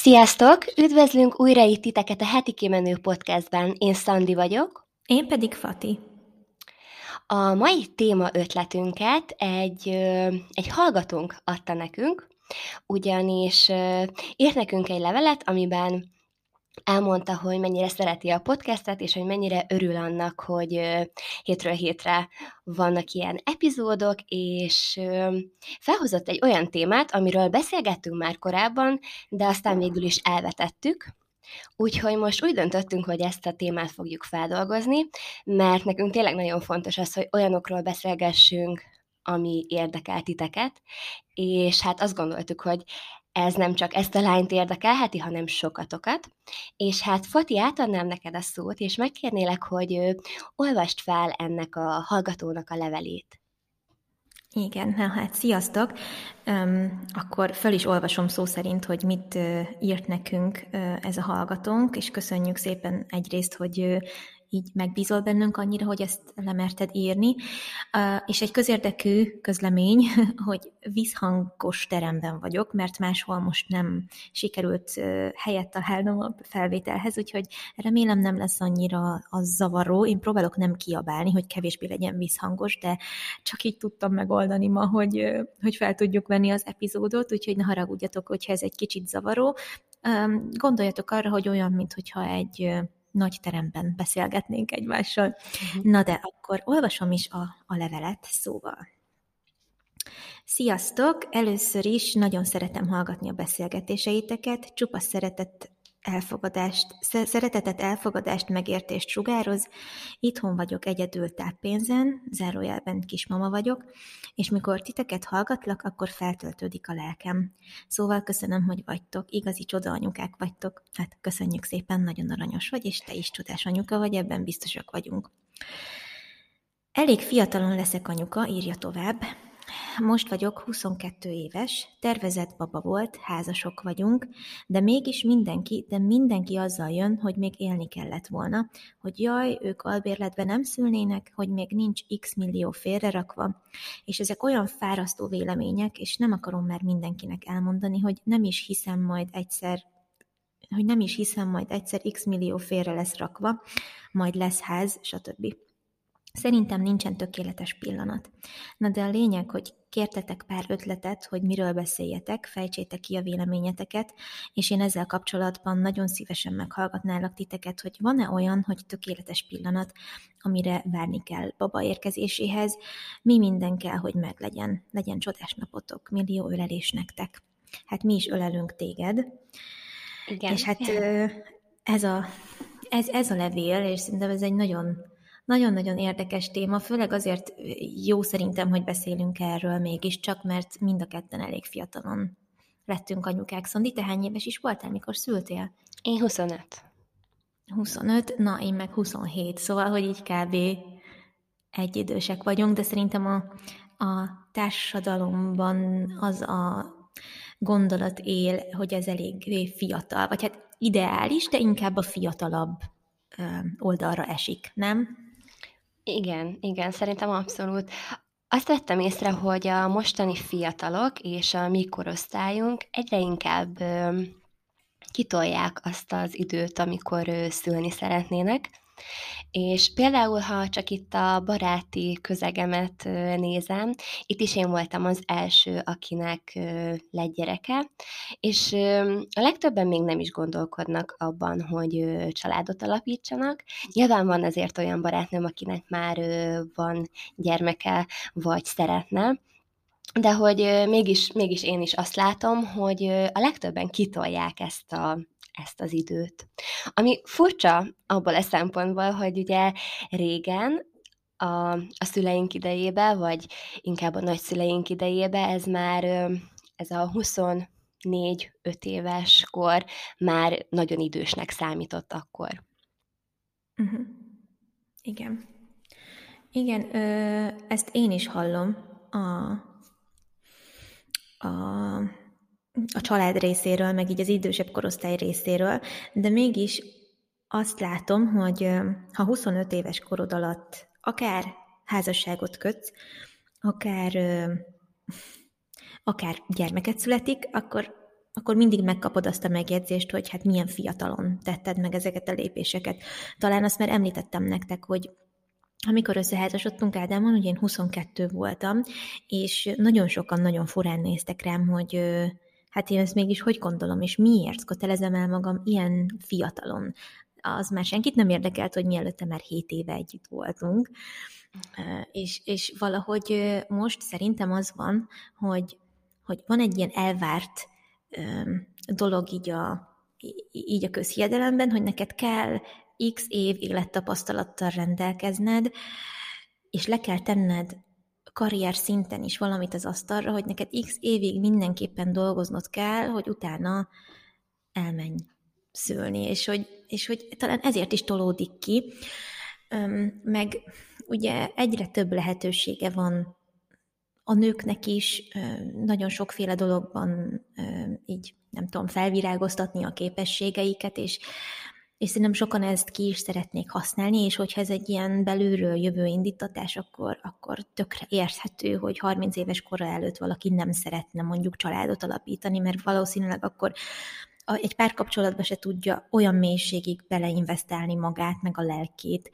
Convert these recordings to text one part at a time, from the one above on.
Sziasztok! Üdvözlünk újra itt titeket a Heti Kimenő podcastben. Én Szandi vagyok. Én pedig Fati. A mai téma ötletünket egy hallgatónk adta nekünk, ugyanis írt nekünk egy levelet, amiben elmondta, hogy mennyire szereti a podcastet, és hogy mennyire örül annak, hogy hétről hétre vannak ilyen epizódok, és felhozott egy olyan témát, amiről beszélgettünk már korábban, de aztán végül is elvetettük. Úgyhogy most úgy döntöttünk, hogy ezt a témát fogjuk feldolgozni, mert nekünk tényleg nagyon fontos az, hogy olyanokról beszélgessünk, ami érdekel titeket, és hát azt gondoltuk, hogy ez nem csak ezt a lányt érdekelheti, hanem sokatokat. És hát, Fati, átadnám neked a szót, és megkérnélek, hogy olvast fel ennek a hallgatónak a levelét. Igen, hát sziasztok! Akkor föl is olvasom szó szerint, hogy mit írt nekünk ez a hallgatónk, és köszönjük szépen egyrészt, hogy így megbízol bennünk annyira, hogy ezt lemerted írni. És egy közérdekű közlemény, hogy vízhangos teremben vagyok, mert máshol most nem sikerült helyet találnom a felvételhez, úgyhogy remélem nem lesz annyira az zavaró. Én próbálok nem kiabálni, hogy kevésbé legyen vízhangos, de csak így tudtam megoldani ma, hogy fel tudjuk venni az epizódot, úgyhogy ne haragudjatok, hogyha ez egy kicsit zavaró. Gondoljatok arra, hogy olyan, mintha egy nagy teremben beszélgetnénk egymással. Na de akkor olvasom is a levelet szóval. Sziasztok! Először is nagyon szeretem hallgatni a beszélgetéseiteket, csupa szeretetet, elfogadást, megértést sugároz. Itthon vagyok egyedül táppénzen, zárójelben kismama vagyok, és mikor titeket hallgatlak, akkor feltöltődik a lelkem. Szóval köszönöm, hogy vagytok, igazi csoda anyukák vagytok. Hát köszönjük szépen, nagyon aranyos vagy, és te is csodás anyuka vagy, ebben biztosak vagyunk. Elég fiatalon leszek anyuka, írja tovább. Most vagyok 22 éves, tervezett baba volt, házasok vagyunk, de mégis mindenki azzal jön, hogy még élni kellett volna, hogy jaj, ők albérletben nem szülnének, hogy még nincs x millió félre rakva, és ezek olyan fárasztó vélemények, és nem akarom már mindenkinek elmondani, hogy nem is hiszem majd egyszer x millió félre lesz rakva, majd lesz ház, stb. Szerintem nincsen tökéletes pillanat. Na de a lényeg, hogy kértetek pár ötletet, hogy miről beszéljetek, fejtsétek ki a véleményeteket, és én ezzel kapcsolatban nagyon szívesen meghallgatnálak titeket, hogy van-e olyan, hogy tökéletes pillanat, amire várni kell baba érkezéséhez, mi minden kell, hogy meglegyen. Legyen csodás napotok, millió ölelés nektek. Hát mi is ölelünk téged. Igen. És hát ez a levél, és szerintem ez egy nagyon-nagyon érdekes téma, főleg azért jó szerintem, hogy beszélünk erről mégiscsak, mert mind a ketten elég fiatalon lettünk anyukák. Szondi, te hány éves is voltál, mikor szültél? Én 25. 25, na én meg 27, szóval, hogy így kb. Egyidősek vagyunk, de szerintem a társadalomban az a gondolat él, hogy ez elég fiatal, vagy hát ideális, de inkább a fiatalabb oldalra esik, nem? Igen, szerintem abszolút. Azt vettem észre, hogy a mostani fiatalok és a mi korosztályunk egyre inkább kitolják azt az időt, amikor szülni szeretnének, és például, ha csak itt a baráti közegemet nézem, itt is én voltam az első, akinek lett gyereke, és a legtöbben még nem is gondolkodnak abban, hogy családot alapítsanak. Nyilván van azért olyan barátnőm, akinek már van gyermeke, vagy szeretne, de hogy mégis én is azt látom, hogy a legtöbben kitolják ezt az időt. Ami furcsa abból a szempontból, hogy ugye régen a szüleink idejében, vagy inkább a nagyszüleink idejében ez a 24-5 éves kor már nagyon idősnek számított akkor. Uh-huh. Igen. Igen, ezt én is hallom a család részéről, meg így az idősebb korosztály részéről, de mégis azt látom, hogy ha 25 éves korod alatt akár házasságot kötsz, akár gyermeket születik, akkor akkor mindig megkapod azt a megjegyzést, hogy hát milyen fiatalon tetted meg ezeket a lépéseket. Talán azt már említettem nektek, hogy amikor összeházasodtunk Ádámon, ugye én 22 voltam, és nagyon sokan nagyon furán néztek rám, hogy hát én ezt mégis hogy gondolom, és miért kötelezem el magam ilyen fiatalon. Az már senkit nem érdekelt, hogy mielőtte már 7 éve együtt voltunk. És valahogy most szerintem az van, hogy van egy ilyen elvárt dolog így a közhiedelemben, hogy neked kell x év élettapasztalattal rendelkezned, és le kell tenned karrier szinten is valamit az asztalra, hogy neked x évig mindenképpen dolgoznod kell, hogy utána elmenj szülni, és hogy talán ezért is tolódik ki. Meg ugye egyre több lehetősége van a nőknek is nagyon sokféle dologban így, nem tudom, felvirágoztatni a képességeiket, és szerintem sokan ezt ki is szeretnék használni, és hogyha ez egy ilyen belülről jövő indítatás, akkor tökre érthető, hogy 30 éves kora előtt valaki nem szeretne mondjuk családot alapítani, mert valószínűleg akkor egy párkapcsolatban se tudja olyan mélységig beleinvestálni magát, meg a lelkét,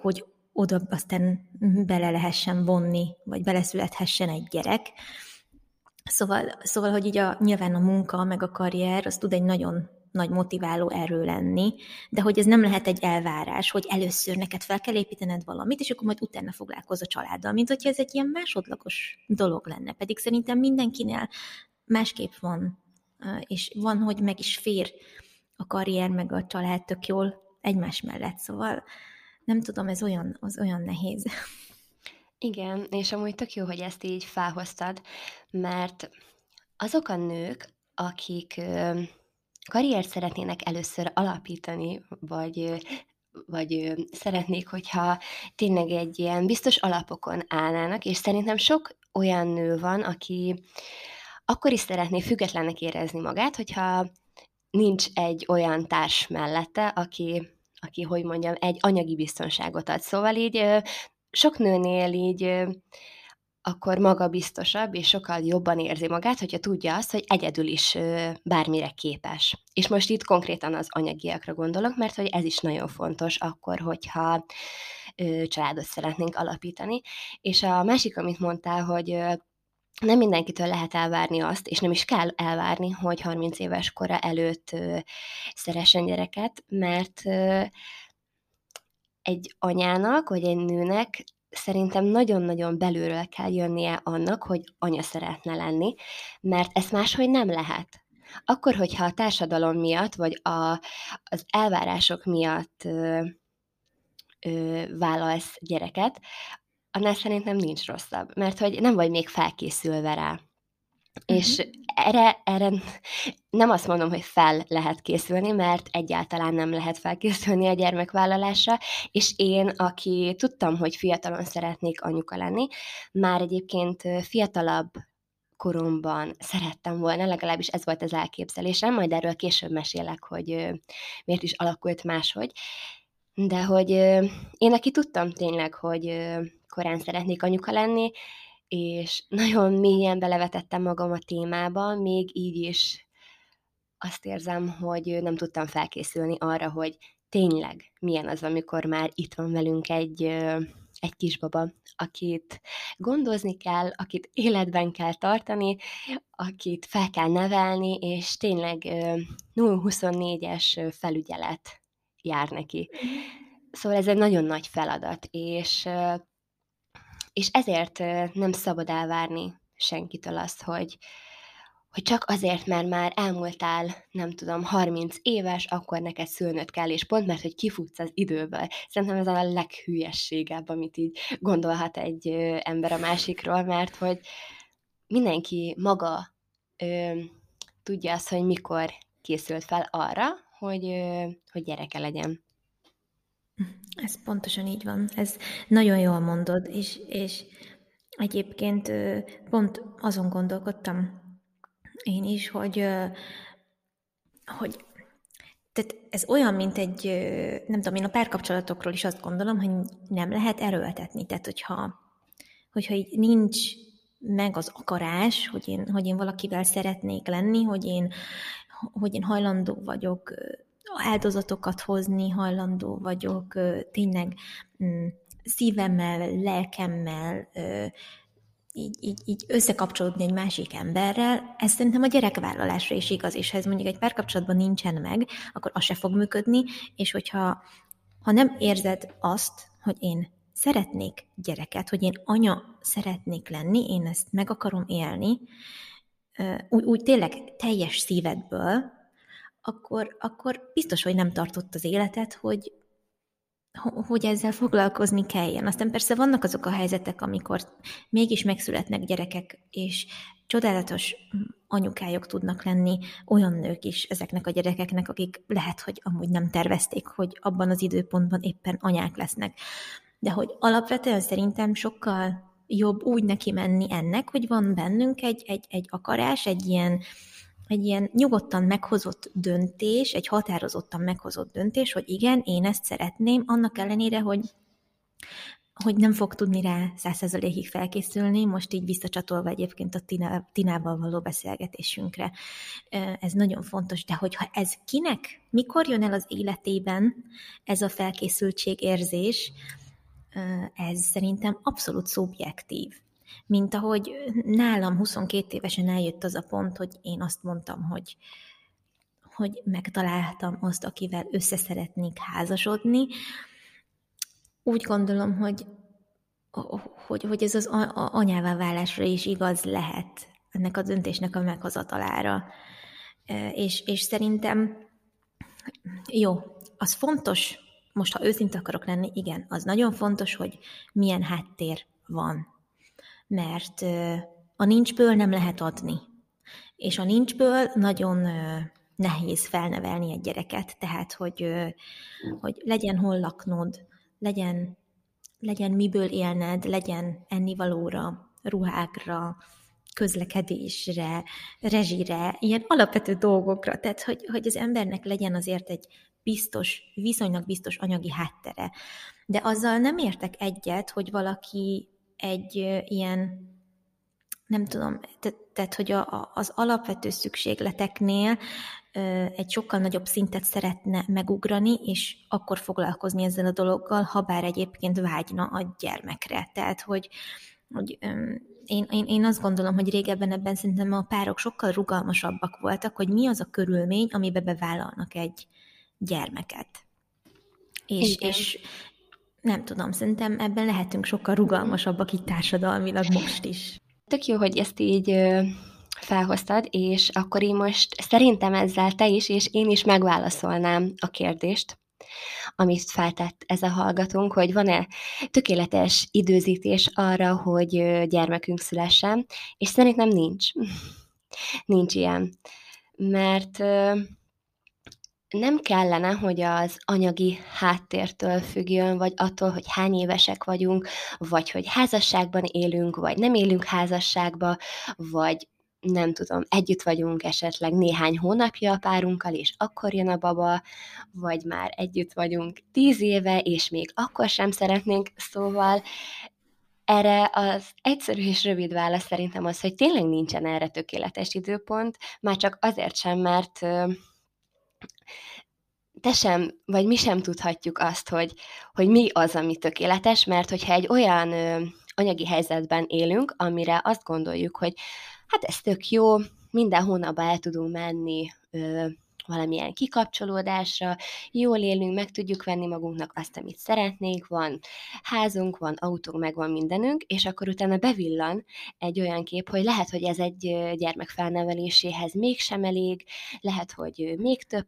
hogy oda aztán bele lehessen vonni, vagy beleszülethessen egy gyerek. Szóval hogy így nyilván a munka, meg a karrier, az tud egy nagyon nagy motiváló erő lenni, de hogy ez nem lehet egy elvárás, hogy először neked fel kell építened valamit, és akkor majd utána foglalkozz a családdal, mint hogyha ez egy ilyen másodlagos dolog lenne. Pedig szerintem mindenkinél másképp van, és van, hogy meg is fér a karrier, meg a család tök jól egymás mellett, szóval nem tudom, ez olyan nehéz. Igen, és amúgy tök jó, hogy ezt így felhoztad, mert azok a nők, akik karriert szeretnének először alapítani, vagy szeretnék, hogyha tényleg egy ilyen biztos alapokon állnának, és szerintem sok olyan nő van, aki akkor is szeretné függetlennek érezni magát, hogyha nincs egy olyan társ mellette, aki, hogy mondjam, egy anyagi biztonságot ad. Szóval így sok nőnél így akkor magabiztosabb, és sokkal jobban érzi magát, hogyha tudja azt, hogy egyedül is bármire képes. És most itt konkrétan az anyagiakra gondolok, mert hogy ez is nagyon fontos akkor, hogyha családot szeretnénk alapítani. És a másik, amit mondtál, hogy nem mindenkitől lehet elvárni azt, és nem is kell elvárni, hogy 30 éves kora előtt szeressen gyereket, mert egy anyának, vagy egy nőnek szerintem nagyon-nagyon belülről kell jönnie annak, hogy anya szeretne lenni, mert ezt máshogy nem lehet. Akkor, hogyha a társadalom miatt, vagy az elvárások miatt vállalsz gyereket, annál szerintem nincs rosszabb, mert hogy nem vagy még felkészülve rá. Mm-hmm. És erre nem azt mondom, hogy fel lehet készülni, mert egyáltalán nem lehet felkészülni a gyermekvállalásra, és én, aki tudtam, hogy fiatalon szeretnék anyuka lenni, már egyébként fiatalabb koromban szerettem volna, legalábbis ez volt az elképzelésem, majd erről később mesélek, hogy miért is alakult máshogy. De hogy én, aki tudtam tényleg, hogy korán szeretnék anyuka lenni, és nagyon mélyen belevetettem magam a témába, még így is azt érzem, hogy nem tudtam felkészülni arra, hogy tényleg milyen az, amikor már itt van velünk egy kisbaba, akit gondozni kell, akit életben kell tartani, akit fel kell nevelni, és tényleg 0-24-es felügyelet jár neki. Szóval ez egy nagyon nagy feladat, és ezért nem szabad elvárni senkitől azt, hogy csak azért, mert már elmúltál, nem tudom, 30 éves, akkor neked szülnöd kell, és pont mert, hogy kifutsz az időből. Szerintem ez a leghülyességebb, amit így gondolhat egy ember a másikról, mert hogy mindenki maga tudja azt, hogy mikor készült fel arra, hogy gyereke legyen. Ez pontosan így van, ez nagyon jól mondod, és egyébként pont azon gondolkodtam én is, hogy tehát ez olyan, mint egy, nem tudom, én a párkapcsolatokról is azt gondolom, hogy nem lehet erőltetni, tehát hogyha így nincs meg az akarás, hogy én valakivel szeretnék lenni, hogy én hajlandó vagyok áldozatokat hozni, hajlandó vagyok tényleg szívemmel, lelkemmel így összekapcsolódni egy másik emberrel. Ez szerintem a gyerekvállalásra is igaz, és ha ez mondjuk egy párkapcsolatban nincsen meg, akkor az se fog működni, és hogyha nem érzed azt, hogy én szeretnék gyereket, hogy én anya szeretnék lenni, én ezt meg akarom élni, úgy tényleg teljes szívedből, akkor biztos, hogy nem tartott az életed, hogy ezzel foglalkozni kelljen. Aztán persze vannak azok a helyzetek, amikor mégis megszületnek gyerekek, és csodálatos anyukájuk tudnak lenni olyan nők is ezeknek a gyerekeknek, akik lehet, hogy amúgy nem tervezték, hogy abban az időpontban éppen anyák lesznek. De hogy alapvetően szerintem sokkal jobb úgy neki menni ennek, hogy van bennünk egy akarás, egy ilyen nyugodtan meghozott döntés, egy határozottan meghozott döntés, hogy igen, én ezt szeretném, annak ellenére, hogy nem fog tudni rá 100%-ig felkészülni, most így visszacsatolva egyébként a Tinával való beszélgetésünkre. Ez nagyon fontos, de hogyha ez kinek, mikor jön el az életében ez a felkészültségérzés, ez szerintem abszolút szubjektív. Mint ahogy nálam 22 évesen eljött az a pont, hogy én azt mondtam, hogy megtaláltam azt, akivel összeszeretnék házasodni. Úgy gondolom, hogy ez az anyává válásra is igaz lehet, ennek a döntésnek a meghozatalára. És szerintem jó, az fontos, most ha őszinte akarok lenni, igen, az nagyon fontos, hogy milyen háttér van. Mert a nincsből nem lehet adni. És a nincsből nagyon nehéz felnevelni egy gyereket, tehát, hogy legyen hol laknod, legyen miből élned, legyen ennivalóra, ruhákra, közlekedésre, rezsire, ilyen alapvető dolgokra. Tehát, hogy az embernek legyen azért egy biztos, viszonylag biztos anyagi háttere. De azzal nem értek egyet, hogy valaki egy ilyen, nem tudom, tehát, hogy az alapvető szükségleteknél egy sokkal nagyobb szintet szeretne megugrani, és akkor foglalkozni ezzel a dologgal, ha bár egyébként vágyna a gyermekre. Tehát, hogy én azt gondolom, hogy régebben ebben szerintem a párok sokkal rugalmasabbak voltak, hogy mi az a körülmény, amiben bevállalnak egy gyermeket. És nem tudom, szerintem ebben lehetünk sokkal rugalmasabbak így társadalmilag most is. Tök jó, hogy ezt így felhoztad, és akkor én most szerintem ezzel te is, és én is megválaszolnám a kérdést, amit feltett ez a hallgatónk, hogy van-e tökéletes időzítés arra, hogy gyermekünk szülessen, és szerintem nincs. Nincs ilyen. Mert nem kellene, hogy az anyagi háttértől függjön, vagy attól, hogy hány évesek vagyunk, vagy hogy házasságban élünk, vagy nem élünk házasságba, vagy nem tudom, együtt vagyunk esetleg néhány hónapja a párunkkal, és akkor jön a baba, vagy már együtt vagyunk 10 éve, és még akkor sem szeretnénk, szóval erre az egyszerű és rövid válasz szerintem az, hogy tényleg nincsen erre tökéletes időpont, már csak azért sem, mert te sem, vagy mi sem tudhatjuk azt, hogy mi az, ami tökéletes, mert hogyha egy olyan anyagi helyzetben élünk, amire azt gondoljuk, hogy hát ez tök jó, minden hónapban el tudunk menni valamilyen kikapcsolódásra, jól élünk, meg tudjuk venni magunknak azt, amit szeretnénk, van házunk, van autónk, meg van mindenünk, és akkor utána bevillan egy olyan kép, hogy lehet, hogy ez egy gyermek felneveléséhez mégsem elég, lehet, hogy még több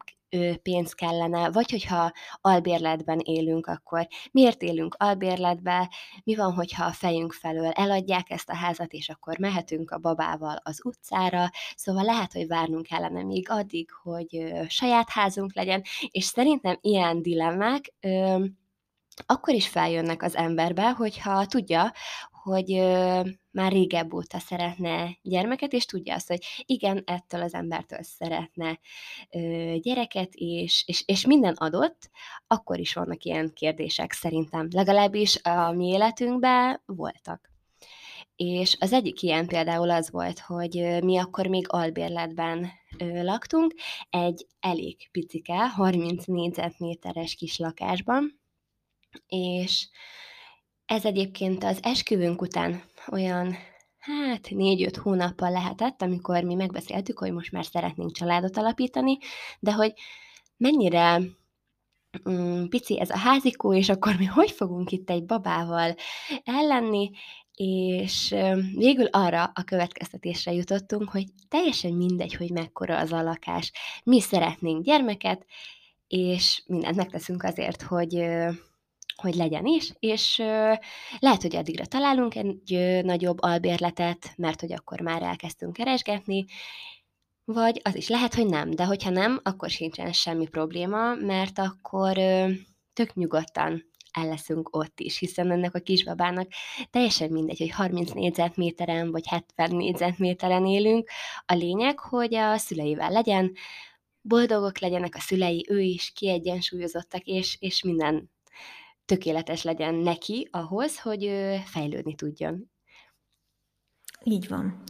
pénz kellene, vagy hogyha albérletben élünk, akkor miért élünk albérletben, mi van, hogyha a fejünk felől eladják ezt a házat, és akkor mehetünk a babával az utcára, szóval lehet, hogy várnunk kellene még addig, hogy saját házunk legyen, és szerintem ilyen dilemmák akkor is feljönnek az emberbe, hogyha tudja, hogy már régebb óta szeretne gyermeket, és tudja azt, hogy igen, ettől az embertől szeretne gyereket, és minden adott, akkor is vannak ilyen kérdések szerintem. Legalábbis a mi életünkben voltak. És az egyik ilyen például az volt, hogy mi akkor még albérletben laktunk, egy elég picike, 30 négyzetméteres kis lakásban, és ez egyébként az esküvőnk után olyan, 4-5 hónappal lehetett, amikor mi megbeszéltük, hogy most már szeretnénk családot alapítani, de hogy mennyire pici ez a házikó, és akkor mi hogy fogunk itt egy babával ellenni, és végül arra a következtetésre jutottunk, hogy teljesen mindegy, hogy mekkora az a lakás. Mi szeretnénk gyermeket, és mindent megteszünk azért, hogy legyen is, és lehet, hogy addigra találunk egy nagyobb albérletet, mert hogy akkor már elkezdtünk keresgetni, vagy az is lehet, hogy nem, de hogyha nem, akkor sincsen semmi probléma, mert akkor tök nyugodtan el leszünk ott is, hiszen ennek a kisbabának teljesen mindegy, hogy 30 négyzetméteren, vagy 70 négyzetméteren élünk. A lényeg, hogy a szüleivel legyen, boldogok legyenek a szülei, ő is kiegyensúlyozottak, és minden tökéletes legyen neki ahhoz, hogy fejlődni tudjon. Így van.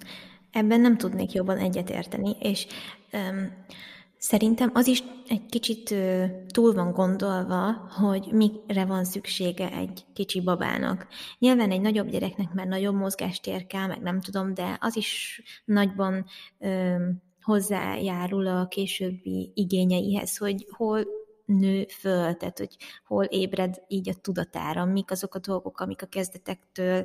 Ebben nem tudnék jobban egyetérteni, és szerintem az is egy kicsit túl van gondolva, hogy mire van szüksége egy kicsi babának. Nyilván egy nagyobb gyereknek már nagyobb mozgástér kell, meg nem tudom, de az is nagyban hozzájárul a későbbi igényeihez, hogy hol nő föl, tehát hogy hol ébred így a tudatára, mik azok a dolgok, amik a kezdetektől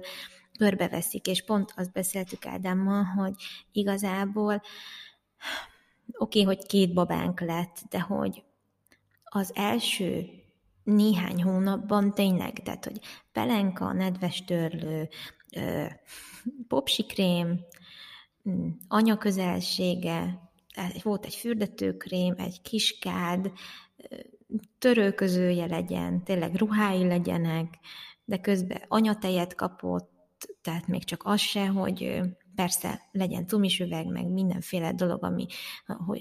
körbeveszik, és pont azt beszéltük Ádámmal, hogy igazából hogy 2 babánk lett, de hogy az első néhány hónapban tényleg, tehát hogy pelenka, nedves törlő, popsikrém, anya közelsége, volt egy fürdetőkrém, egy kiskád, törölközője legyen, tényleg ruhái legyenek, de közben anyatejet kapott, tehát még csak az se, hogy persze legyen cumisüveg, meg mindenféle dolog, ami,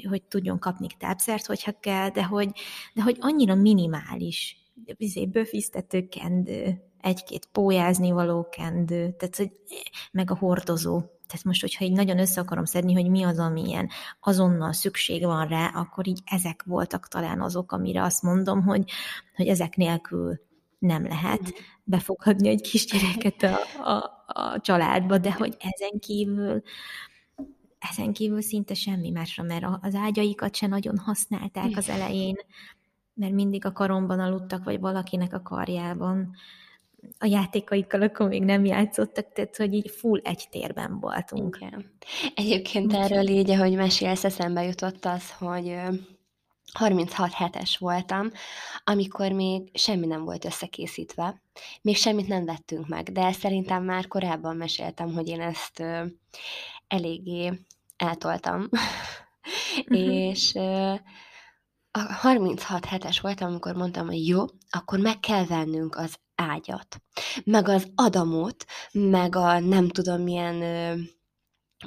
hogy tudjon kapni tápszert, hogyha kell, de hogy annyira minimális, bőfiztető kendő, 1-2 pólyázni való kendő, tehát, hogy meg a hordozó. Tehát most, hogyha így nagyon össze akarom szedni, hogy mi az, amilyen azonnal szükség van rá, akkor így ezek voltak talán azok, amire azt mondom, hogy ezek nélkül nem lehet befogadni egy kisgyereket a családba, de hogy ezen kívül szinte semmi másra, mert az ágyaikat se nagyon használták az elején, mert mindig a karomban aludtak, vagy valakinek a karjában. A játékaikkal akkor még nem játszottak, tehát hogy így full egy térben voltunk. Igen. Egyébként erről így, ahogy mesélsz, eszembe jutott az, hogy 36 hetes voltam, amikor még semmi nem volt összekészítve. Még semmit nem vettünk meg, de szerintem már korábban meséltem, hogy én ezt eléggé eltoltam. És... 36 hetes voltam, amikor mondtam, hogy jó, akkor meg kell vennünk az ágyat, meg az adamot, meg a nem tudom milyen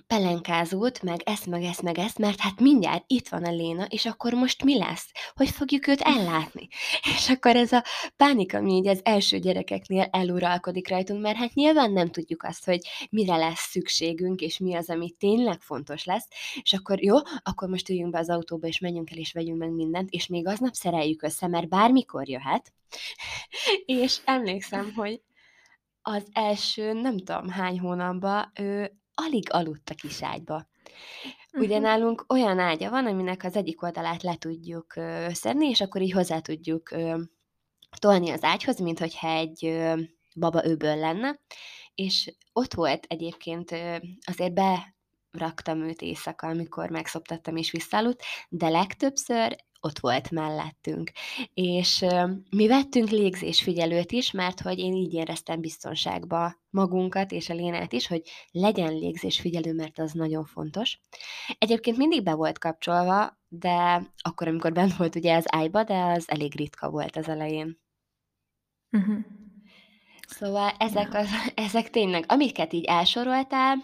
pelenkázót, meg ezt, mert hát mindjárt itt van a Léna, és akkor most mi lesz? Hogy fogjuk őt ellátni? És akkor ez a pánik, ami így az első gyerekeknél eluralkodik rajtunk, mert hát nyilván nem tudjuk azt, hogy mire lesz szükségünk, és mi az, ami tényleg fontos lesz, és akkor jó, akkor most üljünk be az autóba, és menjünk el, és vegyünk meg mindent, és még aznap szereljük össze, mert bármikor jöhet. És emlékszem, hogy az első nem tudom hány hónapban alig aludt a kis ágyba. Ugye nálunk olyan ágya van, aminek az egyik oldalát le tudjuk szedni, és akkor így hozzá tudjuk tolni az ágyhoz, mint hogyha egy babaöböl lenne. És ott volt egyébként, azért beraktam őt éjszaka, amikor megszoptattam és visszaaludt, de legtöbbször ott volt mellettünk. És mi vettünk légzésfigyelőt is, mert hogy én így éreztem biztonságba magunkat és a Lénát is, hogy legyen légzésfigyelő, mert az nagyon fontos. Egyébként mindig be volt kapcsolva, de akkor, amikor bent volt ugye az ágyba, de az elég ritka volt az elején. Szóval ezek tényleg, amiket így elsoroltál,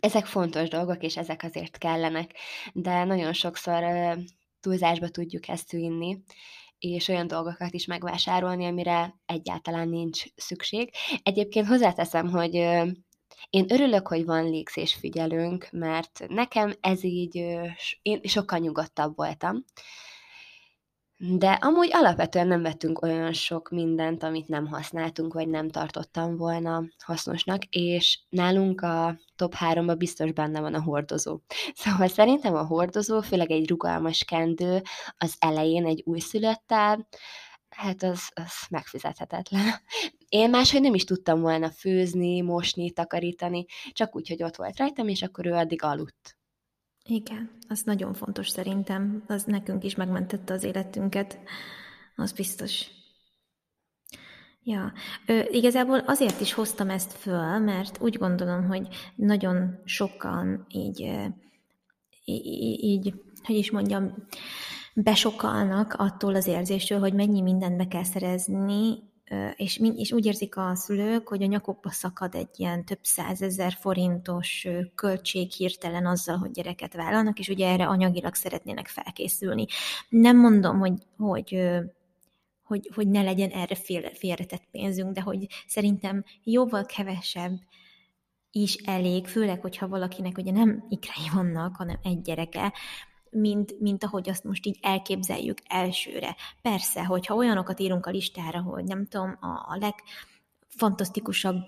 ezek fontos dolgok, és ezek azért kellenek. De nagyon sokszor túlzásba tudjuk ezt vinni, és olyan dolgokat is megvásárolni, amire egyáltalán nincs szükség. Egyébként hozzáteszem, hogy Én örülök, hogy van Leaks és figyelünk, mert nekem ez így, én sokkal nyugodtabb voltam. De amúgy alapvetően nem vettünk olyan sok mindent, amit nem használtunk, vagy nem tartottam volna hasznosnak, és nálunk a top 3-ban biztos benne van a hordozó. Szóval szerintem a hordozó, főleg egy rugalmas kendő az elején egy újszülöttel, hát az megfizethetetlen. Én máshogy nem is tudtam volna főzni, mosni, takarítani, csak úgy, hogy ott volt rajtam, és akkor ő addig aludt. Igen, az nagyon fontos szerintem. Az nekünk is megmentette az életünket. Az biztos. Ja, igazából azért is hoztam ezt föl, mert úgy gondolom, hogy nagyon sokan így hogy is mondjam, besokalnak attól az érzéstől, hogy mennyi mindent be kell szerezni, és úgy érzik a szülők, hogy a nyakukba szakad egy ilyen több 100 000 forintos költség hirtelen azzal, hogy gyereket vállalnak, és ugye erre anyagilag szeretnének felkészülni. Nem mondom, hogy ne legyen erre félretett pénzünk, de hogy szerintem jóval kevesebb is elég, főleg, hogyha valakinek ugye nem ikrei vannak, hanem egy gyereke, mint ahogy azt most így elképzeljük elsőre. Persze, hogyha olyanokat írunk a listára, hogy nem tudom, a legfantasztikusabb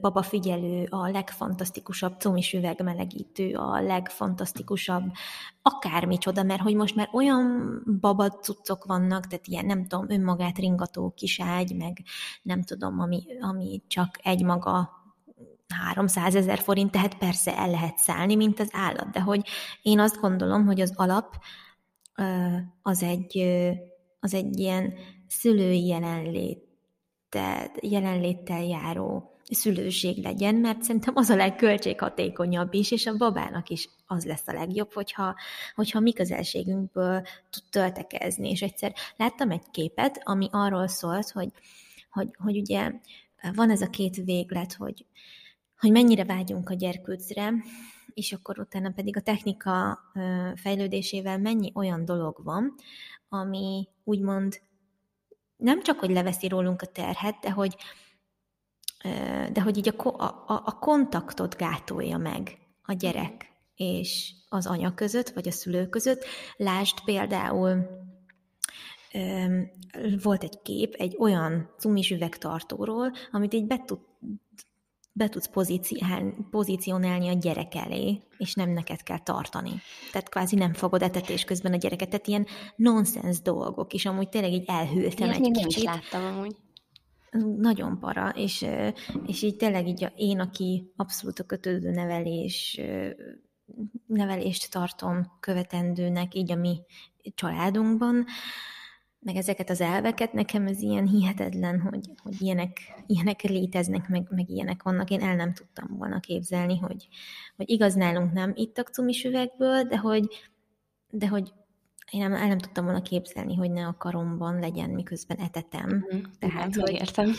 babafigyelő, a legfantasztikusabb comisüvegmelegítő, a legfantasztikusabb akármicsoda, mert hogy most már olyan babacuccok vannak, tehát ilyen nem tudom, önmagát ringató kiságy, meg nem tudom, ami csak egymaga 300 000 forint, tehát persze el lehet szállni, mint az állat, de hogy én azt gondolom, hogy az alap az egy ilyen szülői jelenléttel járó szülőség legyen, mert szerintem az a legköltséghatékonyabb is, és a babának is az lesz a legjobb, hogyha mi közelségünkből tud töltekezni. És egyszer láttam egy képet, ami arról szólt, hogy ugye van ez a két véglet, hogy mennyire vágyunk a gyerkőcre, és akkor utána pedig a technika fejlődésével mennyi olyan dolog van, ami úgymond nem csak, hogy leveszi rólunk a terhet, de hogy így a kontaktot gátolja meg a gyerek és az anya között, vagy a szülő között. Lásd például, volt egy kép egy olyan cumis üvegtartóról, amit így be tudsz pozícionálni a gyerek elé, és nem neked kell tartani. Tehát kvázi nem fogod etetés közben a gyereket. Tehát ilyen nonsens dolgok is, amúgy tényleg így elhűltem egy kicsit. Én is láttam amúgy. Nagyon para, és így tényleg így én, aki abszolút a kötődő nevelést tartom követendőnek, így a mi családunkban, meg ezeket az elveket, nekem ez ilyen hihetetlen, hogy ilyenek léteznek, meg ilyenek vannak. Én el nem tudtam volna képzelni, hogy igaz, nálunk nem ittak cumis üvegből, de hogy én el nem tudtam volna képzelni, hogy ne a karomban legyen, miközben etetem. Tehát, hogy értem.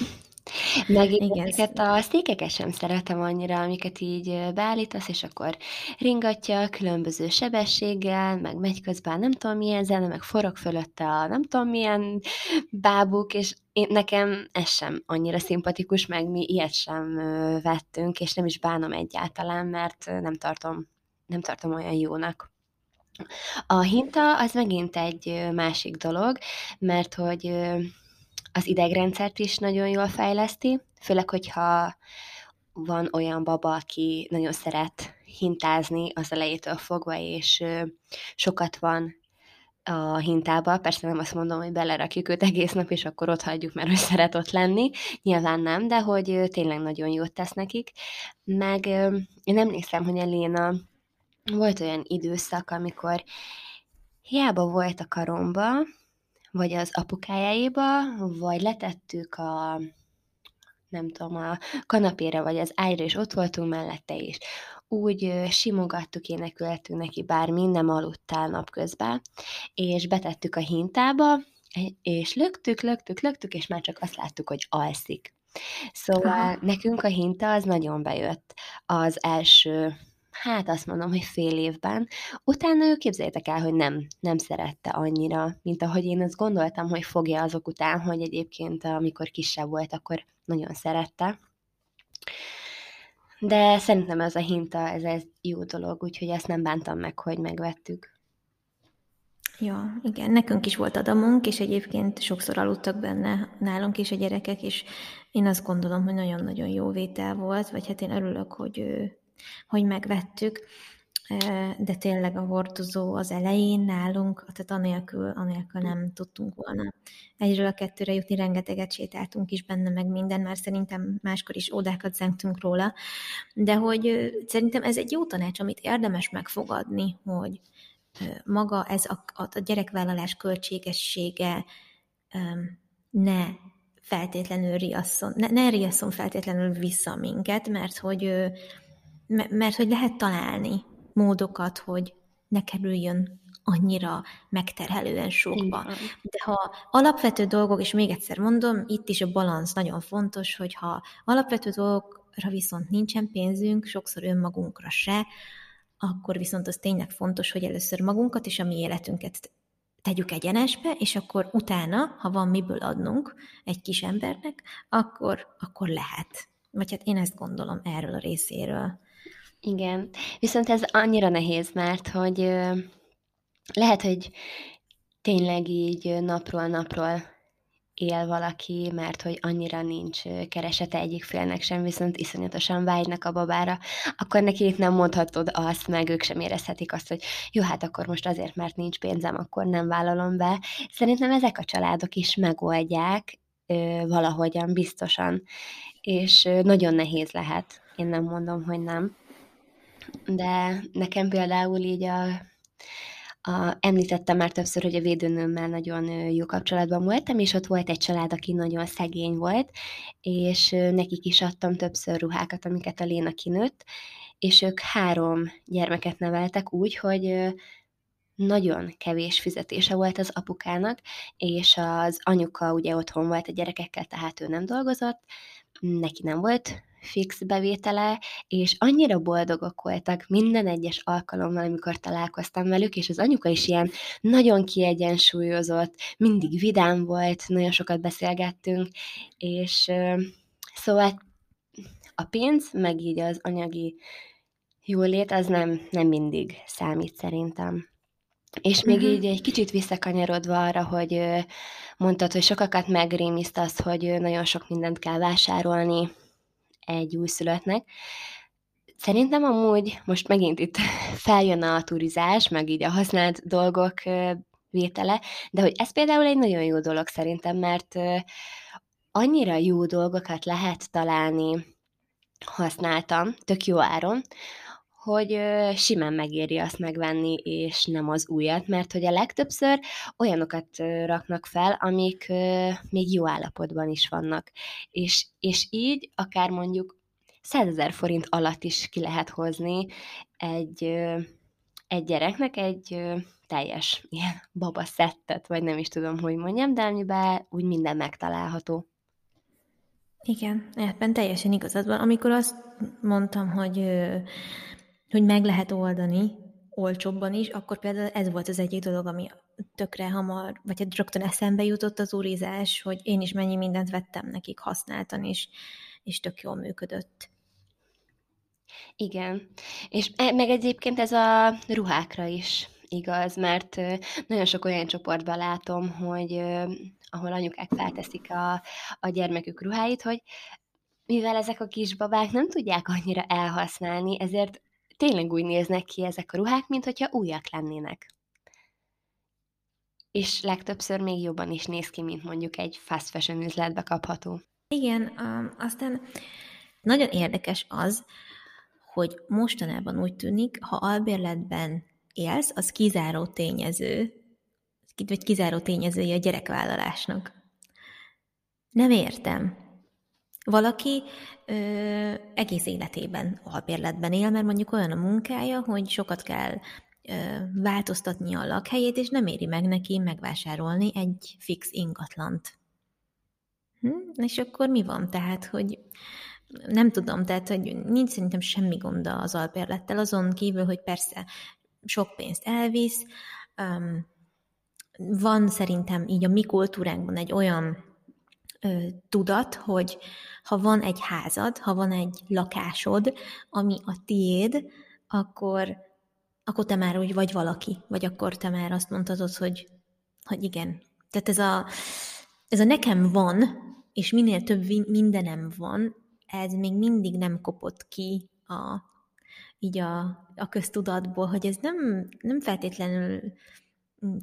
Meg ezeket a székeket sem szeretem annyira, amiket így beállítasz, és akkor ringatja különböző sebességgel, meg megy közben nem tudom milyen zene, meg forog fölötte a nem tudom milyen bábuk, és nekem ez sem annyira szimpatikus, meg mi ilyet sem vettünk, és nem is bánom egyáltalán, mert nem tartom olyan jónak. A hinta az megint egy másik dolog, mert hogy az idegrendszert is nagyon jól fejleszti, főleg, hogyha van olyan baba, aki nagyon szeret hintázni az elejétől fogva, és sokat van a hintába. Persze nem azt mondom, hogy belerakjuk őt egész nap, és akkor ott hagyjuk, mert ő szeret ott lenni. Nyilván nem, de hogy tényleg nagyon jót tesz nekik. Meg én emlékszem, hogy Eléna volt olyan időszak, amikor hiába volt a karomba, vagy az apukájáéba, vagy letettük a, nem tudom, a kanapéra, vagy az ágyra, és ott voltunk mellette is. Úgy simogattuk, énekeltünk neki, bármi, nem aludtál napközben, és betettük a hintába, és löktük, és már csak azt láttuk, hogy alszik. Szóval nekünk a hinta az nagyon bejött az első, hát azt mondom, hogy fél évben. Utána képzeljétek el, hogy nem szerette annyira, mint ahogy én azt gondoltam, hogy fogja azok után, hogy egyébként amikor kisebb volt, akkor nagyon szerette. De szerintem ez a hinta, ez egy jó dolog, úgyhogy ezt nem bántam meg, hogy megvettük. Ja, igen, nekünk is volt Adamunk, és egyébként sokszor aludtak benne nálunk is a gyerekek, és én azt gondolom, hogy nagyon-nagyon jó vétel volt, vagy hát én örülök, hogy megvettük, de tényleg a hordozó az elején nálunk, tehát anélkül nem tudtunk volna egyről a kettőre jutni, rengeteget sétáltunk is benne, meg minden, már szerintem máskor is ódákat zengtünk róla, de hogy szerintem ez egy jó tanács, amit érdemes megfogadni, hogy maga ez a gyerekvállalás költségessége ne feltétlenül riasszon, ne riasszon feltétlenül vissza minket, mert hogy lehet találni módokat, hogy ne kerüljön annyira megterhelően sokba. De ha alapvető dolgok, és még egyszer mondom, itt is a balansz nagyon fontos, hogyha alapvető dolgokra viszont nincsen pénzünk, sokszor önmagunkra se, akkor viszont az tényleg fontos, hogy először magunkat és a mi életünket tegyük egyenesbe, és akkor utána, ha van miből adnunk egy kis embernek, akkor lehet. Vagy hát én ezt gondolom erről a részéről. Igen, viszont ez annyira nehéz, mert hogy lehet, hogy tényleg így napról él valaki, mert hogy annyira nincs keresete egyik félnek sem, viszont iszonyatosan vágynak a babára, akkor nekik nem mondhatod azt, meg ők sem érezhetik azt, hogy jó, hát akkor most azért, mert nincs pénzem, akkor nem vállalom be. Szerintem ezek a családok is megoldják valahogyan, biztosan, és nagyon nehéz lehet. Én nem mondom, hogy nem. De nekem például így említettem már többször, hogy a védőnőmmel nagyon jó kapcsolatban voltam, és ott volt egy család, aki nagyon szegény volt, és nekik is adtam többször ruhákat, amiket a Léna kinőtt, és ők 3 gyermeket neveltek úgy, hogy nagyon kevés fizetése volt az apukának, és az anyuka ugye otthon volt a gyerekekkel, tehát ő nem dolgozott, neki nem volt fix bevétele, és annyira boldogok voltak minden egyes alkalommal, amikor találkoztam velük, és az anyuka is ilyen nagyon kiegyensúlyozott, mindig vidám volt, nagyon sokat beszélgettünk, és szóval a pénz, meg így az anyagi jólét, az nem mindig számít szerintem. És még így egy kicsit visszakanyarodva arra, hogy mondtad, hogy sokakat megrémiszt az, hogy nagyon sok mindent kell vásárolni egy újszülöttnek. Szerintem amúgy most megint itt feljön a turizás, meg így a használt dolgok vétele, de hogy ez például egy nagyon jó dolog szerintem, mert annyira jó dolgokat lehet találni használtam, tök jó áron, hogy simán megéri azt megvenni, és nem az újat, mert hogy a legtöbbször olyanokat raknak fel, amik még jó állapotban is vannak. És így akár mondjuk 100 000 forint alatt is ki lehet hozni egy gyereknek egy teljes ilyen babaszettet, vagy nem is tudom, hogy mondjam, de amiben úgy minden megtalálható. Igen, ebben teljesen igazad van. Amikor azt mondtam, hogy meg lehet oldani olcsóbban is, akkor például ez volt az egyik dolog, ami tökre hamar, vagy rögtön eszembe jutott az urizás, hogy én is mennyi mindent vettem nekik használtan, és tök jól működött. Igen, és meg egyébként ez a ruhákra is igaz, mert nagyon sok olyan csoportban látom, hogy ahol anyukák felteszik a gyermekük ruháit, hogy mivel ezek a kisbabák nem tudják annyira elhasználni, ezért tényleg úgy néznek ki ezek a ruhák, mint hogyha újak lennének. És legtöbbször még jobban is néz ki, mint mondjuk egy fast fashion üzletbe kapható. Igen, aztán nagyon érdekes az, hogy mostanában úgy tűnik, ha albérletben élsz, az kizáró tényező, vagy kizáró tényezője a gyerekvállalásnak. Nem értem. Valaki egész életében albérletben él, mert mondjuk olyan a munkája, hogy sokat kell változtatnia a lakhelyét, és nem éri meg neki megvásárolni egy fix ingatlant. És akkor mi van? Tehát, hogy nem tudom, tehát, hogy nincs szerintem semmi gonda az albérlettel, azon kívül, hogy persze sok pénzt elvisz. Van szerintem így a mi kultúránkban egy olyan tudat, hogy ha van egy házad, ha van egy lakásod, ami a tiéd, akkor te már úgy vagy valaki, vagy akkor te már azt mondhatod, hogy igen. Tehát ez a nekem van, és minél több mindenem van, ez még mindig nem kopott ki a köztudatból, hogy ez nem feltétlenül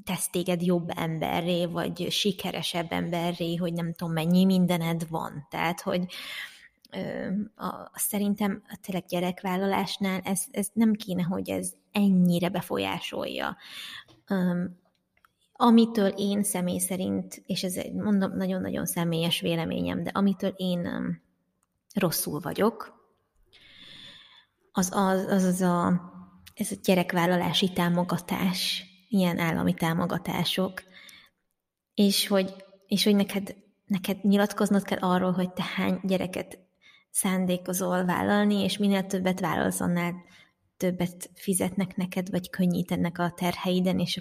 tesz téged jobb emberré, vagy sikeresebb emberré, hogy nem tudom mennyi mindened van. Tehát, hogy szerintem a tényleg gyerekvállalásnál ez nem kéne, hogy ez ennyire befolyásolja. Amitől én személy szerint, és ez egy, mondom, nagyon-nagyon személyes véleményem, de amitől én rosszul vagyok, ez a gyerekvállalási támogatás, ilyen állami támogatások, és hogy neked nyilatkoznod kell arról, hogy te hány gyereket szándékozol vállalni, és minél többet vállalsz, annál többet fizetnek neked, vagy könnyítenek a terheiden, és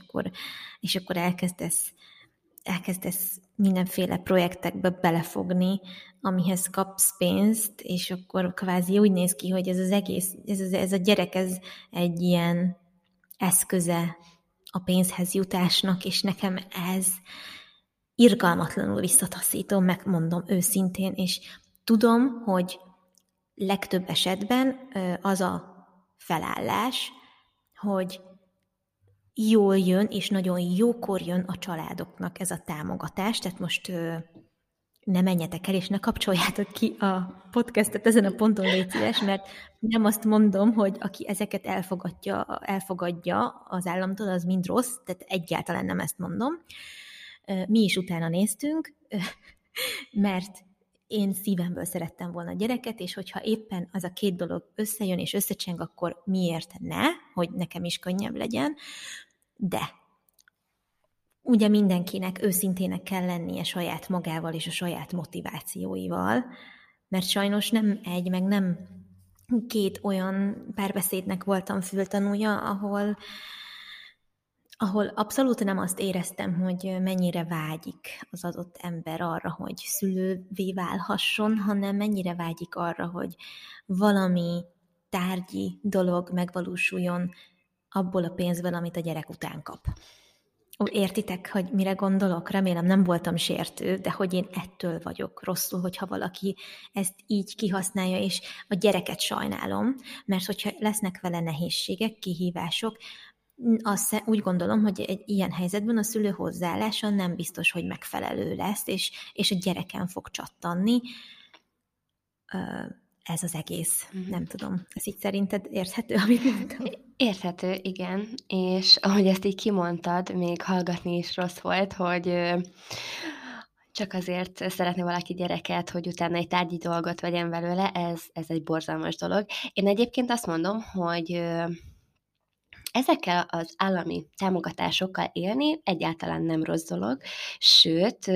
akkor elkezdesz mindenféle projektekbe belefogni, amihez kapsz pénzt, és akkor kvázi úgy néz ki, hogy ez az egész, ez a gyerek, ez egy ilyen eszköze a pénzhez jutásnak, és nekem ez irgalmatlanul visszataszító, megmondom őszintén, és tudom, hogy legtöbb esetben az a felállás, hogy jól jön, és nagyon jókor jön a családoknak ez a támogatás, tehát most ne menjetek el, és ne kapcsoljátok ki a podcastet ezen a ponton, légy szíves, mert nem azt mondom, hogy aki ezeket elfogadja az államtól, az mind rossz, tehát egyáltalán nem ezt mondom. Mi is utána néztünk, mert én szívemből szerettem volna a gyereket, és hogyha éppen az a két dolog összejön és összecseng, akkor miért ne, hogy nekem is könnyebb legyen, de ugye mindenkinek őszintének kell lennie saját magával és a saját motivációival, mert sajnos nem egy, meg nem két olyan párbeszédnek voltam fültanúja, ahol abszolút nem azt éreztem, hogy mennyire vágyik az adott ember arra, hogy szülővé válhasson, hanem mennyire vágyik arra, hogy valami tárgyi dolog megvalósuljon abból a pénzből, amit a gyerek után kap. Értitek, hogy mire gondolok? Remélem nem voltam sértő, de hogy én ettől vagyok rosszul, hogyha valaki ezt így kihasználja, és a gyereket sajnálom, mert hogyha lesznek vele nehézségek, kihívások, azt úgy gondolom, hogy egy ilyen helyzetben a szülő hozzáállása nem biztos, hogy megfelelő lesz, és a gyereken fog csattanni. Ez az egész. Mm-hmm. Nem tudom. Ez így szerinted érthető, amit mondtam? Érthető, igen. És ahogy ezt így kimondtad, még hallgatni is rossz volt, hogy csak azért szeretne valaki gyereket, hogy utána egy tárgyi dolgot vegyen belőle, ez egy borzalmas dolog. Én egyébként azt mondom, hogy ezekkel az állami támogatásokkal élni egyáltalán nem rossz dolog, sőt,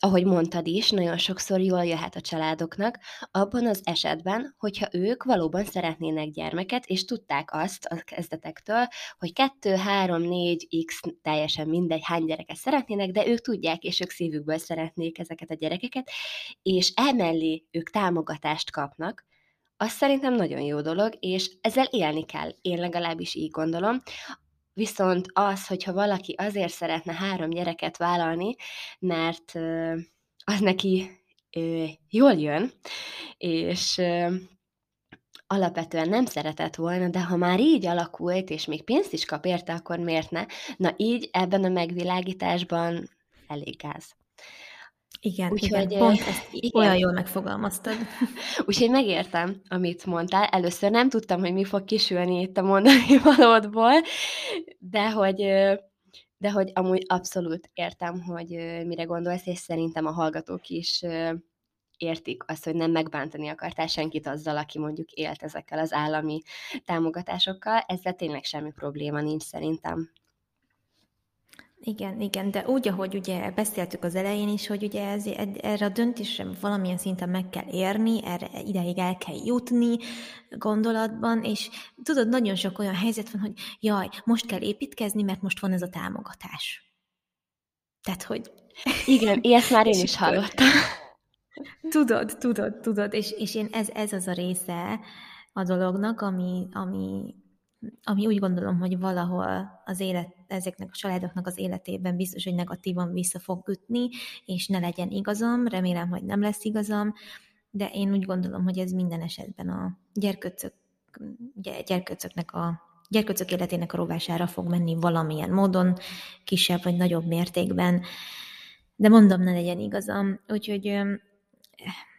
ahogy mondtad is, nagyon sokszor jól jöhet a családoknak, abban az esetben, hogyha ők valóban szeretnének gyermeket, és tudták azt a kezdetektől, hogy 2, 3, 4, x, teljesen mindegy, hány gyereket szeretnének, de ők tudják, és ők szívükből szeretnék ezeket a gyerekeket, és emellé ők támogatást kapnak, az szerintem nagyon jó dolog, és ezzel élni kell. Én legalábbis így gondolom. Viszont az, hogyha valaki azért szeretne 3 gyereket vállalni, mert az neki jól jön, és alapvetően nem szeretett volna, de ha már így alakult, és még pénzt is kap érte, akkor miért ne? Na így ebben a megvilágításban elég gáz. Igen, úgyhogy pont ezt olyan jól megfogalmaztad. Úgyhogy megértem, amit mondtál. Először nem tudtam, hogy mi fog kisülni itt a mondani valódból, de hogy amúgy abszolút értem, hogy mire gondolsz, és szerintem a hallgatók is értik azt, hogy nem megbántani akartál senkit azzal, aki mondjuk élt ezekkel az állami támogatásokkal. Ezzel tényleg semmi probléma nincs szerintem. Igen, de úgy, ahogy ugye beszéltük az elején is, hogy ugye erre a döntésre valamilyen szinten meg kell érni, erre ideig el kell jutni gondolatban, és tudod, nagyon sok olyan helyzet van, hogy jaj, most kell építkezni, mert most van ez a támogatás. Tehát, hogy... Igen, ilyet már én is hallottam. Tudod. És én ez az a része a dolognak, ami úgy gondolom, hogy valahol az élet, ezeknek a családoknak az életében biztos, hogy negatívan vissza fog ütni, és ne legyen igazam, remélem, hogy nem lesz igazam, de én úgy gondolom, hogy ez minden esetben a gyerkőcök életének a rovására fog menni valamilyen módon, kisebb vagy nagyobb mértékben, de mondom, ne legyen igazam. Úgyhogy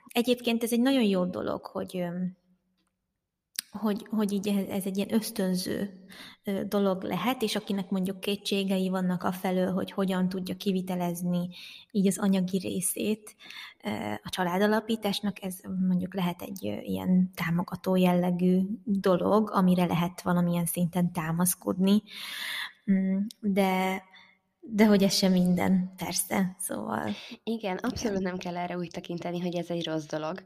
egyébként ez egy nagyon jó dolog, hogy így ez egy ilyen ösztönző dolog lehet, és akinek mondjuk kétségei vannak afelől, hogy hogyan tudja kivitelezni így az anyagi részét a családalapításnak, ez mondjuk lehet egy ilyen támogató jellegű dolog, amire lehet valamilyen szinten támaszkodni, de hogy ez sem minden, persze, szóval... Igen, abszolút nem kell erre úgy tekinteni, hogy ez egy rossz dolog.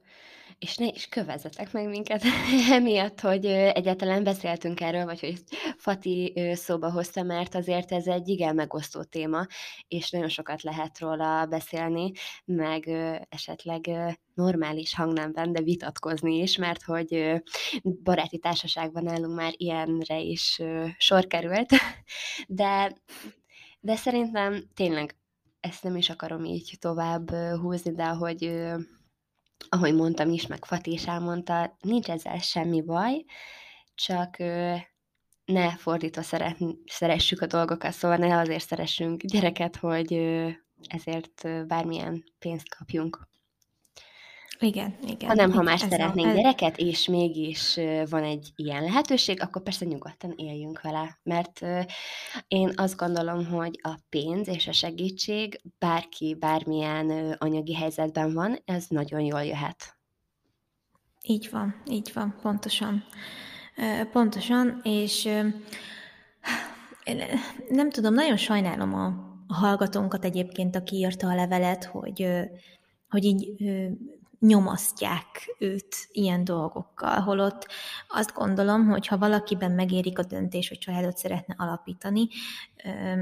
És ne is kövezzetek meg minket emiatt, hogy egyáltalán beszéltünk erről, vagy hogy Fati szóba hozta, mert azért ez egy igen megosztó téma, és nagyon sokat lehet róla beszélni, meg esetleg normális hangnemben, de vitatkozni is, mert hogy baráti társaságban nálunk már ilyenre is sor került, de szerintem tényleg ezt nem is akarom így tovább húzni, de hogy... Ahogy mondtam is, meg Fati is elmondta, nincs ezzel semmi baj, csak ne fordítva szeressük a dolgokat, szóval ne azért szeressünk gyereket, hogy ezért bármilyen pénzt kapjunk. Igen. Hanem, ha más szeretnénk gyereket, és mégis van egy ilyen lehetőség, akkor persze nyugodtan éljünk vele. Mert én azt gondolom, hogy a pénz és a segítség bárki bármilyen anyagi helyzetben van, ez nagyon jól jöhet. Így van, pontosan. Pontosan, és nem tudom, nagyon sajnálom a hallgatónkat egyébként, aki írta a levelet, hogy így... nyomasztják őt ilyen dolgokkal, holott azt gondolom, hogy ha valakiben megérik a döntés, hogy családot szeretne alapítani,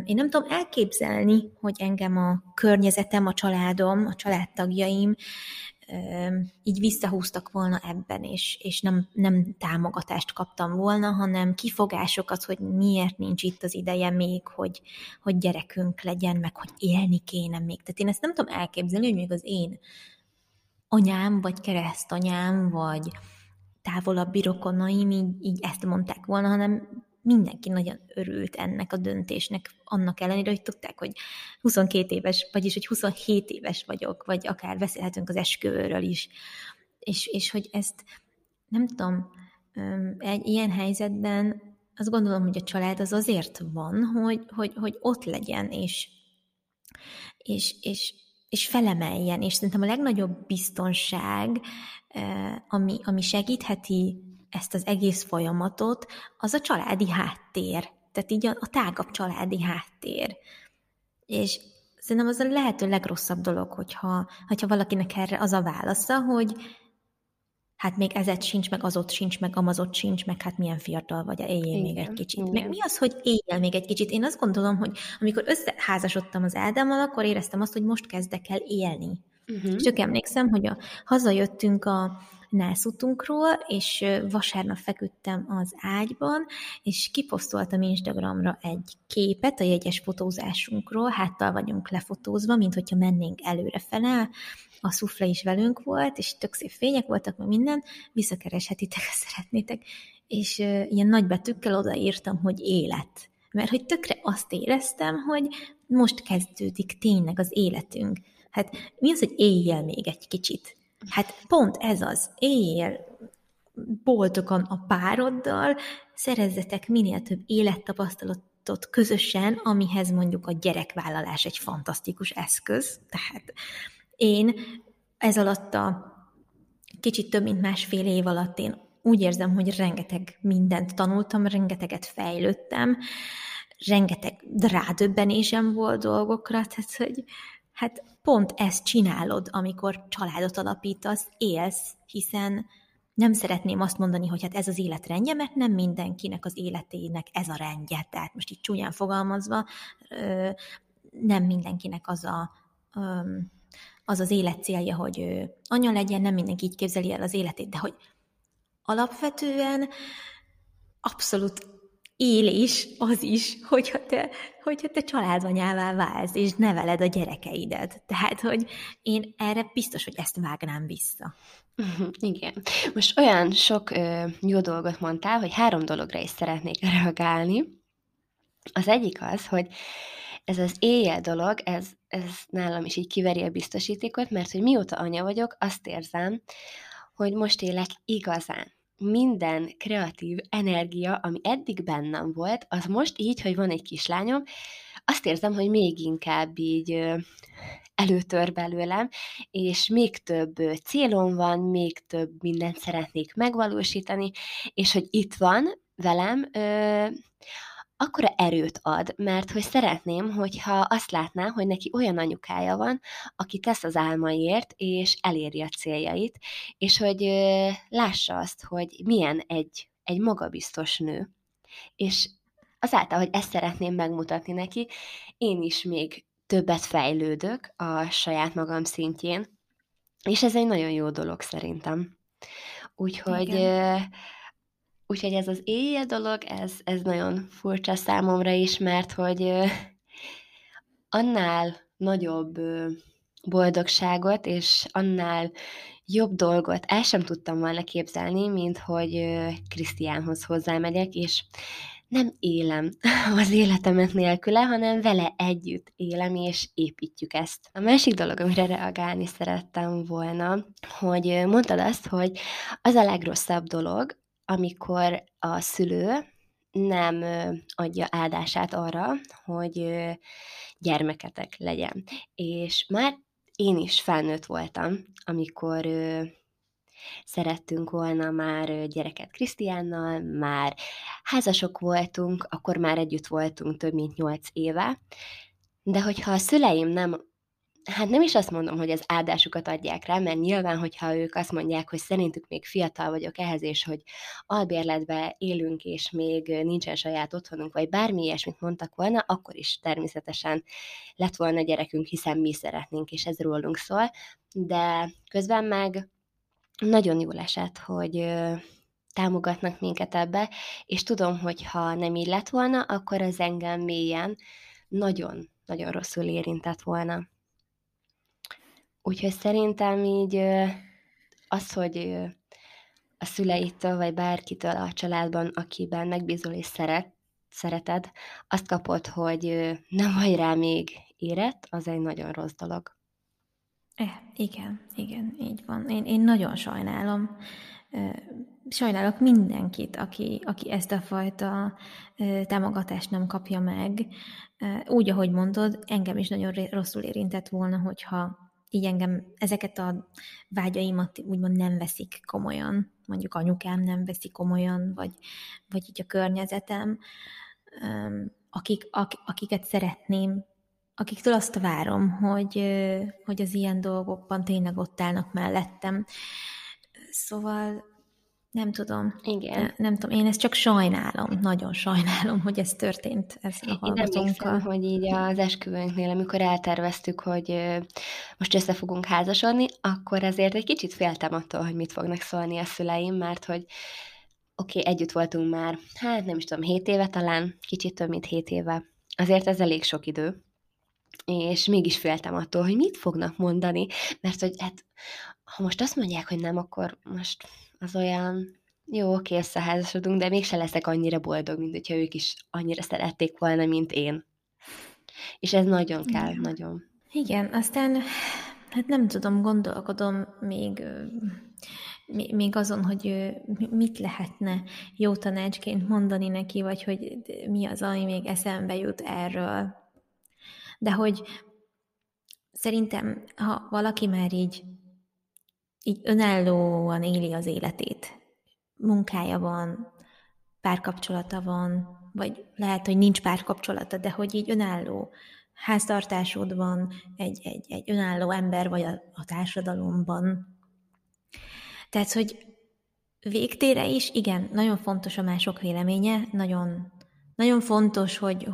én nem tudom elképzelni, hogy engem a környezetem, a családom, a családtagjaim így visszahúztak volna ebben, és nem támogatást kaptam volna, hanem kifogásokat, hogy miért nincs itt az ideje még, hogy gyerekünk legyen, meg hogy élni kéne még. Tehát én ezt nem tudom elképzelni, hogy még az én anyám, vagy keresztanyám, vagy távolabbi rokonaim így ezt mondták volna, hanem mindenki nagyon örült ennek a döntésnek, annak ellenére, hogy tudták, hogy 22 éves, vagyis hogy 27 éves vagyok, vagy akár beszélhetünk az esküvőről is. És hogy ezt, nem tudom, egy ilyen helyzetben azt gondolom, hogy a család az azért van, hogy ott legyen, és felemeljen, és szerintem a legnagyobb biztonság, ami segítheti ezt az egész folyamatot, az a családi háttér. Tehát így a tágabb családi háttér. És szerintem az a lehető legrosszabb dolog, hogyha valakinek erre az a válasza, hogy hát még ezet sincs, meg az ott sincs, meg amazott sincs, meg hát milyen fiatal vagy, éljél még egy kicsit. Igen. Meg mi az, hogy éljél még egy kicsit? Én azt gondolom, hogy amikor összeházasodtam az Ádámmal, akkor éreztem azt, hogy most kezdek el élni. Uh-huh. Csak emlékszem, hogy hazajöttünk a nászutunkról, és vasárnap feküdtem az ágyban, és kiposztoltam Instagramra egy képet a jegyes fotózásunkról, háttal vagyunk lefotózva, mint hogyha mennénk előrefele, a szufle is velünk volt, és tök szép fények voltak, meg minden, visszakereshetitek, ha szeretnétek. És ilyen nagy betűkkel odaírtam, hogy élet. Mert hogy tökre azt éreztem, hogy most kezdődik tényleg az életünk. Hát mi az, hogy éljél még egy kicsit? Hát pont ez az, éljél boldogan a pároddal, szerezzetek minél több élettapasztalatot közösen, amihez mondjuk a gyerekvállalás egy fantasztikus eszköz. Tehát én ez alatt a kicsit több mint másfél év alatt én úgy érzem, hogy rengeteg mindent tanultam, rengeteget fejlődtem, rengeteg rádöbbenésem volt dolgokra, tehát hogy hát pont ezt csinálod, amikor családot alapítasz, élsz, hiszen nem szeretném azt mondani, hogy hát ez az élet rendje, mert nem mindenkinek az életének ez a rendje. Tehát most így csúnyán fogalmazva, nem mindenkinek az az élet célja, hogy ő anya legyen, nem mindenki így képzeli el az életét, de hogy alapvetően abszolút élés az is, hogyha te családanyává válsz, és neveled a gyerekeidet. Tehát, hogy én erre biztos, hogy ezt vágnám vissza. Igen. Most olyan sok jó dolgot mondtál, hogy 3 dologra is szeretnék reagálni. Az egyik az, hogy ez az éjjel dolog, ez nálam is így kiveri a biztosítékot, mert hogy mióta anya vagyok, azt érzem, hogy most élek igazán. Minden kreatív energia, ami eddig bennem volt, az most így, hogy van egy kislányom, azt érzem, hogy még inkább így előtör belőlem, és még több célom van, még több mindent szeretnék megvalósítani, és hogy itt van velem, akkora erőt ad, mert hogy szeretném, hogyha azt látná, hogy neki olyan anyukája van, aki tesz az álmaiért, és eléri a céljait, és hogy lássa azt, hogy milyen egy magabiztos nő. És azáltal, hogy ezt szeretném megmutatni neki, én is még többet fejlődök a saját magam szintjén, és ez egy nagyon jó dolog szerintem. Úgyhogy ez az éjjel dolog, ez nagyon furcsa számomra is, mert hogy annál nagyobb boldogságot, és annál jobb dolgot el sem tudtam volna képzelni, mint hogy Krisztiánhoz hozzámegyek, és nem élem az életemet nélküle, hanem vele együtt élem, és építjük ezt. A másik dolog, amire reagálni szerettem volna, hogy mondtad azt, hogy az a legrosszabb dolog, amikor a szülő nem adja áldását arra, hogy gyermeketek legyen. És már én is felnőtt voltam, amikor szerettünk volna már gyereket Krisztiánnal, már házasok voltunk, akkor már együtt voltunk több mint 8 éve. De hogyha a szüleim nem... Hát nem is azt mondom, hogy az áldásukat adják rá, mert nyilván, hogyha ők azt mondják, hogy szerintük még fiatal vagyok ehhez, és hogy albérletben élünk, és még nincsen saját otthonunk, vagy bármi ilyesmit mondtak volna, akkor is természetesen lett volna gyerekünk, hiszen mi szeretnénk, és ez rólunk szól. De közben meg nagyon jól esett, hogy támogatnak minket ebbe, és tudom, hogy ha nem így lett volna, akkor az engem mélyen nagyon-nagyon rosszul érintett volna. Úgyhogy szerintem így az, hogy a szüleitől, vagy bárkitől a családban, akiben megbízol és szereted, azt kapod, hogy nem vagy rá még érett, az egy nagyon rossz dolog. Igen, így van. Én nagyon sajnálom. Sajnálok mindenkit, aki ezt a fajta támogatást nem kapja meg. Úgy, ahogy mondod, engem is nagyon rosszul érintett volna, hogyha így engem ezeket a vágyaimat úgymond nem veszik komolyan, mondjuk anyukám nem veszi komolyan, vagy így a környezetem, akiket szeretném, akiktől azt várom, hogy az ilyen dolgokban tényleg ott állnak mellettem. Szóval nem tudom. Igen. Nem tudom, én ezt csak sajnálom, nagyon sajnálom, hogy ez történt ezzel a hallgatónkkal. Én emlékszem, hogy így az esküvőnknél, amikor elterveztük, hogy most össze fogunk házasodni, akkor azért egy kicsit féltem attól, hogy mit fognak szólni a szüleim, mert hogy oké, együtt voltunk már, nem is tudom, 7 éve talán, kicsit több, mint 7 éve. Azért ez elég sok idő. És mégis féltem attól, hogy mit fognak mondani, mert hogy ha most azt mondják, hogy nem, akkor most az olyan, jó, oké, összeházasodunk, de mégse leszek annyira boldog, mint hogyha ők is annyira szerették volna, mint én. És ez nagyon kell, nagyon. Igen, aztán, nem tudom, gondolkodom még azon, hogy mit lehetne jó tanácsként mondani neki, vagy hogy mi az, ami még eszembe jut erről. De hogy szerintem, ha valaki már így önállóan éli az életét. Munkája van, párkapcsolata van, vagy lehet, hogy nincs párkapcsolata, de hogy így önálló háztartásod van, egy önálló ember vagy a társadalomban. Tehát, hogy végtére is, igen, nagyon fontos a mások véleménye, nagyon Nagyon fontos, hogy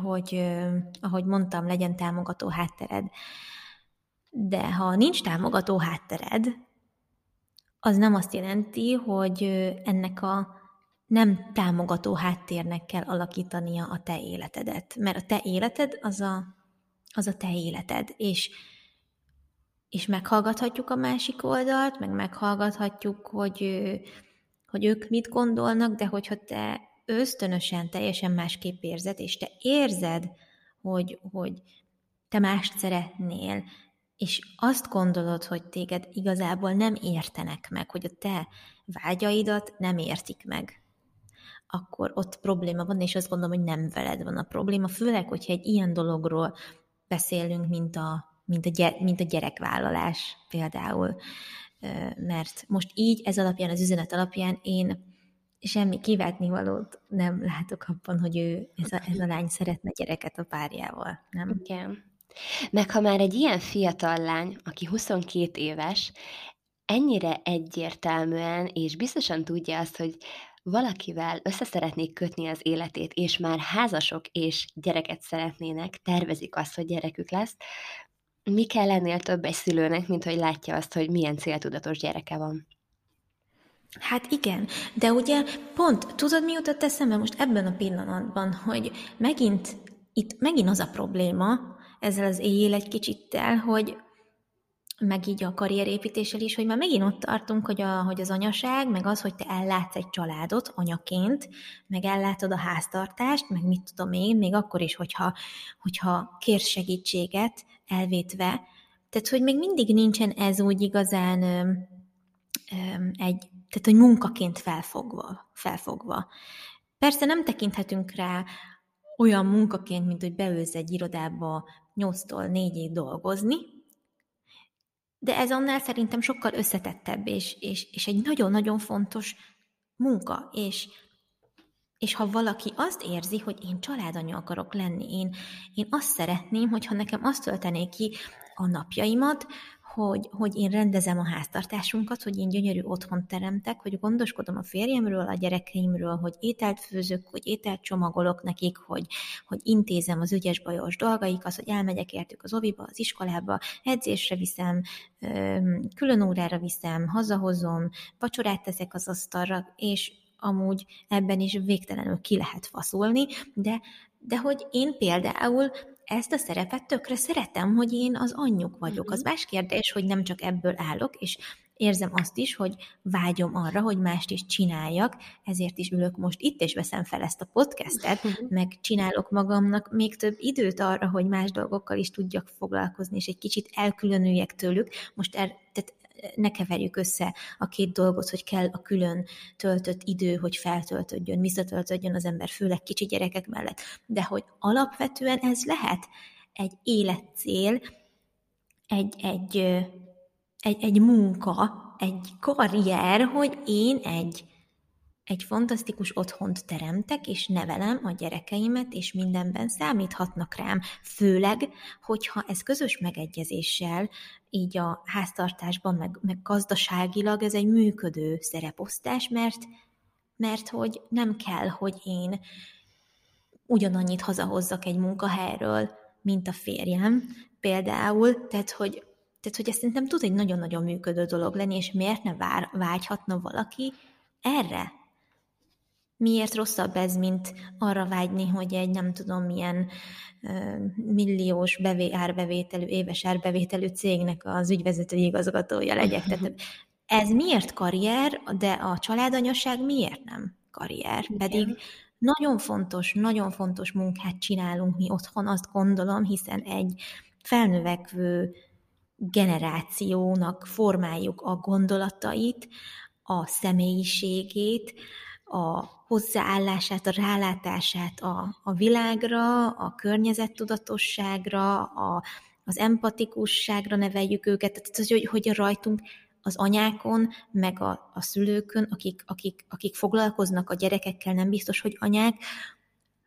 ahogy mondtam, legyen támogató háttered. De ha nincs támogató háttered, az nem azt jelenti, hogy ennek a nem támogató háttérnek kell alakítania a te életedet. Mert a te életed az a te életed. És meghallgathatjuk a másik oldalt, meg meghallgathatjuk, hogy ők mit gondolnak, de hogyha te ösztönösen teljesen másképp érzed, és te érzed, hogy te mást szeretnél, és azt gondolod, hogy téged igazából nem értenek meg, hogy a te vágyaidat nem értik meg, akkor ott probléma van, és azt gondolom, hogy nem veled van a probléma, főleg, hogyha egy ilyen dologról beszélünk, mint a gyerekvállalás például. Mert most így, ez alapján, az üzenet alapján én semmi kivetnivalót nem látok abban, hogy ő, ez a lány szeretne gyereket a párjával, nem? Igen. Meg ha már egy ilyen fiatal lány, aki 22 éves, ennyire egyértelműen és biztosan tudja azt, hogy valakivel össze szeretnék kötni az életét, és már házasok és gyereket szeretnének, tervezik azt, hogy gyerekük lesz, mi kell ennél több egy szülőnek, mint hogy látja azt, hogy milyen céltudatos gyereke van? Hát igen, de ugye pont, tudod mi jutott eszembe most ebben a pillanatban, hogy megint az a probléma, ezzel az éjjel egy kicsittel, hogy meg így a karrierépítéssel is, hogy már megint ott tartunk, hogy az anyaság, meg az, hogy te ellátsz egy családot anyaként, meg ellátod a háztartást, meg mit tudom én, még akkor is, hogyha kérsz segítséget, elvétve. Tehát, hogy még mindig nincsen ez úgy igazán tehát, hogy munkaként felfogva. Persze nem tekinthetünk rá olyan munkaként, mint hogy beülsz egy irodába 8-tól 4-ig dolgozni, de ez annál szerintem sokkal összetettebb, és egy nagyon-nagyon fontos munka, és ha valaki azt érzi, hogy én családanya akarok lenni, én azt szeretném, hogyha nekem azt töltené ki a napjaimat, hogy én rendezem a háztartásunkat, hogy én gyönyörű otthont teremtek, hogy gondoskodom a férjemről, a gyerekeimről, hogy ételt főzök, hogy ételt csomagolok nekik, hogy intézem az ügyes-bajos dolgaikat, hogy elmegyek értük az oviba, az iskolába, edzésre viszem, külön órára viszem, hazahozom, vacsorát teszek az asztalra, és amúgy ebben is végtelenül ki lehet faszulni, de hogy én például ezt a szerepet tökre szeretem, hogy én az anyjuk vagyok. Az más kérdés, hogy nem csak ebből állok, és érzem azt is, hogy vágyom arra, hogy mást is csináljak, ezért is ülök most itt, és veszem fel ezt a podcastet, meg csinálok magamnak még több időt arra, hogy más dolgokkal is tudjak foglalkozni, és egy kicsit elkülönüljek tőlük. Most tehát ne keverjük össze a két dolgot, hogy kell a külön töltött idő, hogy feltöltődjön, visszatöltődjön az ember, főleg kicsi gyerekek mellett. De hogy alapvetően ez lehet egy életcél, egy munka, egy karrier, hogy én egy fantasztikus otthont teremtek, és nevelem a gyerekeimet, és mindenben számíthatnak rám. Főleg, hogyha ez közös megegyezéssel, így a háztartásban, meg gazdaságilag ez egy működő szereposztás, mert hogy nem kell, hogy én ugyanannyit hazahozzak egy munkahelyről, mint a férjem például, tehát hogy ez szerintem tud egy nagyon-nagyon működő dolog lenni, és miért ne vágyhatna valaki erre? Miért rosszabb ez, mint arra vágyni, hogy egy nem tudom milyen milliós árbevételű, éves árbevételű cégnek az ügyvezetői igazgatója legyek? Tehát ez miért karrier, de a családanyaság miért nem karrier? Pedig nagyon fontos munkát csinálunk mi otthon, azt gondolom, hiszen egy felnövekvő generációnak formáljuk a gondolatait, a személyiségét, a hozzáállását, a rálátását a világra, a környezettudatosságra, az empatikusságra neveljük őket, tehát hogy rajtunk az anyákon, meg a szülőkön, akik foglalkoznak a gyerekekkel, nem biztos, hogy anyák,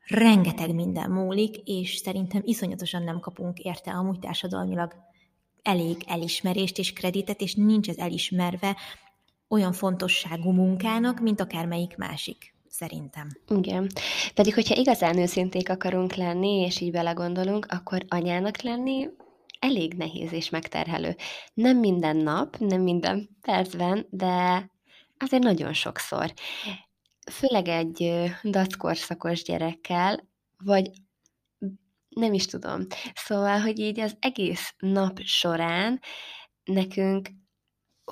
rengeteg minden múlik, és szerintem iszonyatosan nem kapunk érte amúgy társadalmilag elég elismerést és kreditet, és nincs ez elismerve olyan fontosságú munkának, mint akármelyik másik. szerintem. Igen. Pedig, hogyha igazán őszinték akarunk lenni, és így belegondolunk, akkor anyának lenni elég nehéz és megterhelő. Nem minden nap, nem minden percben, de azért nagyon sokszor. Főleg egy dackorszakos gyerekkel, vagy nem is tudom. Szóval, hogy így az egész nap során nekünk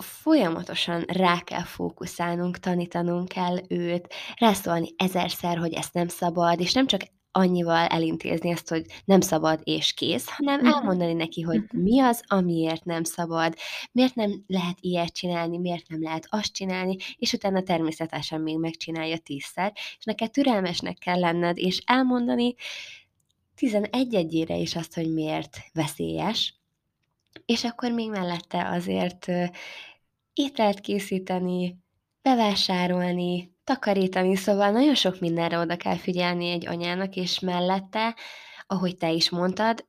folyamatosan rá kell fókuszálnunk, tanítanunk kell őt, rászólni ezerszer, hogy ezt nem szabad, és nem csak annyival elintézni ezt, hogy nem szabad és kész, hanem elmondani neki, hogy mi az, amiért nem szabad, miért nem lehet ilyet csinálni, miért nem lehet azt csinálni, és utána természetesen még megcsinálja 10-szer, és neked türelmesnek kell lenned, és elmondani 11-ére is azt, hogy miért veszélyes, és akkor még mellette azért ételt készíteni, bevásárolni, takarítani, szóval nagyon sok mindenre oda kell figyelni egy anyának, és mellette, ahogy te is mondtad,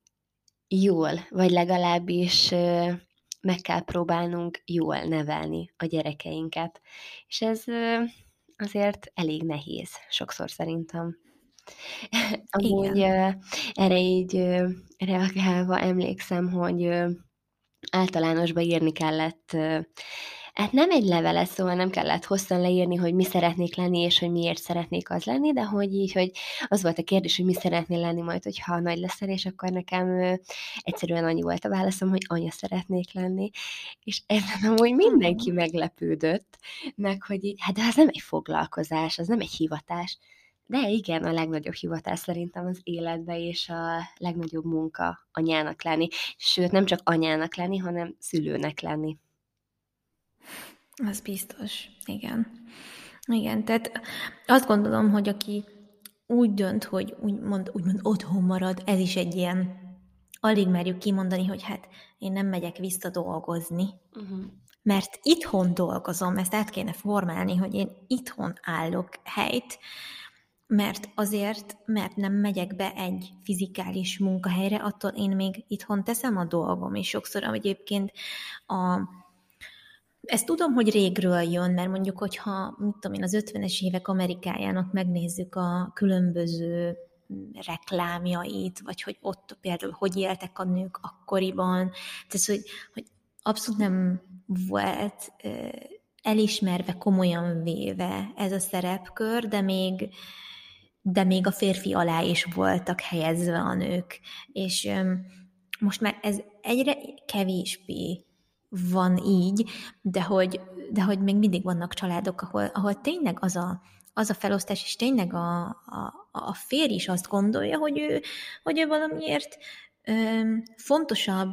jól, vagy legalábbis meg kell próbálnunk jól nevelni a gyerekeinket. És ez azért elég nehéz, sokszor szerintem. Amúgy erre így reagálva emlékszem, hogy általánosba írni kellett, hát nem egy levelet, szóval nem kellett hosszan leírni, hogy mi szeretnék lenni, és hogy miért szeretnék az lenni, de hogy így, hogy az volt a kérdés, hogy mi szeretnél lenni majd, hogyha nagy leszel, és akkor nekem egyszerűen annyi volt a válaszom, hogy anya szeretnék lenni, és ezen amúgy mindenki meglepődött, meg hogy így, hát de az nem egy foglalkozás, az nem egy hivatás. De igen, a legnagyobb hivatás szerintem az életben, és a legnagyobb munka anyának lenni. Sőt, nem csak anyának lenni, hanem szülőnek lenni. Az biztos, igen. Igen, tehát azt gondolom, hogy aki úgy dönt, hogy úgymond otthon marad, ez is egy ilyen, alig merjük kimondani, hogy hát én nem megyek visszadolgozni, mert itthon dolgozom, ezt át kéne formálni, hogy én itthon állok helyt, mert nem megyek be egy fizikális munkahelyre, attól én még itthon teszem a dolgom, és sokszor egyébként ezt tudom, hogy régről jön, mert mondjuk, hogyha mit tudom én, az 50-es évek Amerikájának megnézzük a különböző reklámjait, vagy hogy ott például hogy éltek a nők akkoriban, tehát hogy abszolút nem volt elismerve, komolyan véve ez a szerepkör, de még a férfi alá is voltak helyezve a nők. És most már ez egyre kevésbé van így, de hogy még mindig vannak családok, ahol tényleg az a felosztás, és tényleg a férj is azt gondolja, hogy ő valamiért fontosabb,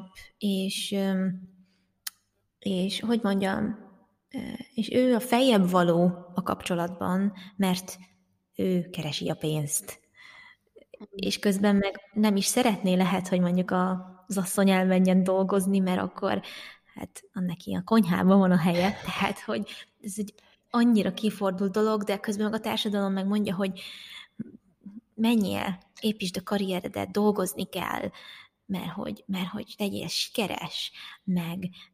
és hogy mondjam, és ő a feljebb való a kapcsolatban, mert ő keresi a pénzt. És közben meg nem is szeretné, lehet, hogy mondjuk az asszony elmenjen dolgozni, mert akkor hát neki a konyhában van a helye, tehát hogy ez egy annyira kifordult dolog, de közben meg a társadalom megmondja, hogy menjél, építsd a karrieredet, dolgozni kell, mert hogy legyél sikeres,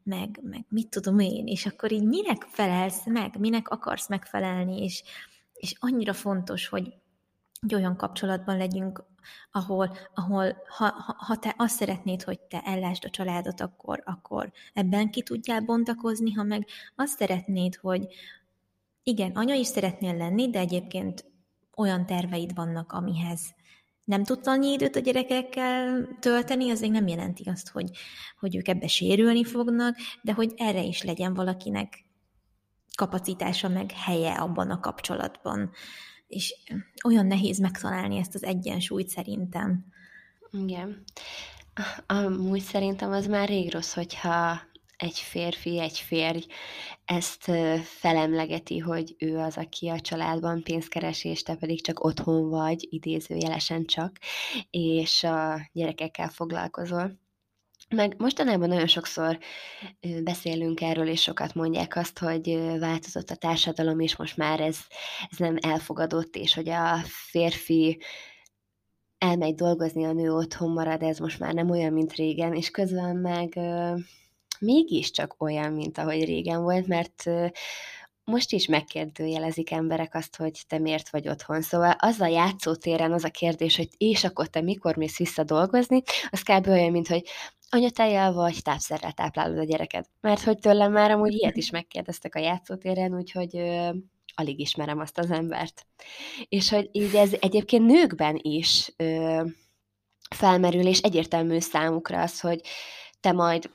meg mit tudom én, és akkor így minek felelsz meg, minek akarsz megfelelni, és annyira fontos, hogy olyan kapcsolatban legyünk, ahol ha te azt szeretnéd, hogy te ellásd a családot, akkor ebben ki tudjál bontakozni, ha meg azt szeretnéd, hogy igen, anya is szeretnél lenni, de egyébként olyan terveid vannak, amihez nem tudsz annyi időt a gyerekekkel tölteni, az még nem jelenti azt, hogy ők ebbe sérülni fognak, de hogy erre is legyen valakinek kapacitása meg helye abban a kapcsolatban. És olyan nehéz megtalálni ezt az egyensúlyt szerintem. Igen. Amúgy szerintem az már rég rossz, hogyha egy férj ezt felemlegeti, hogy ő az, aki a családban pénzt keres, és te pedig csak otthon vagy, idézőjelesen csak, és a gyerekekkel foglalkozol. Meg mostanában nagyon sokszor beszélünk erről, és sokat mondják azt, hogy változott a társadalom, és most már ez nem elfogadott, és hogy a férfi elmegy dolgozni, a nő otthon marad, ez most már nem olyan, mint régen, és közben meg mégiscsak olyan, mint ahogy régen volt, mert most is megkérdőjelezik emberek azt, hogy te miért vagy otthon. Szóval az a játszótéren az a kérdés, hogy és akkor te mikor mész vissza dolgozni, az kb. Olyan, mint hogy anyatejjel vagy tápszerrel táplálod a gyereket. Mert hogy tőlem már amúgy ilyet is megkérdeztek a játszótéren, úgyhogy alig ismerem azt az embert. És hogy így ez egyébként nőkben is felmerül, és egyértelmű számukra az, hogy te majd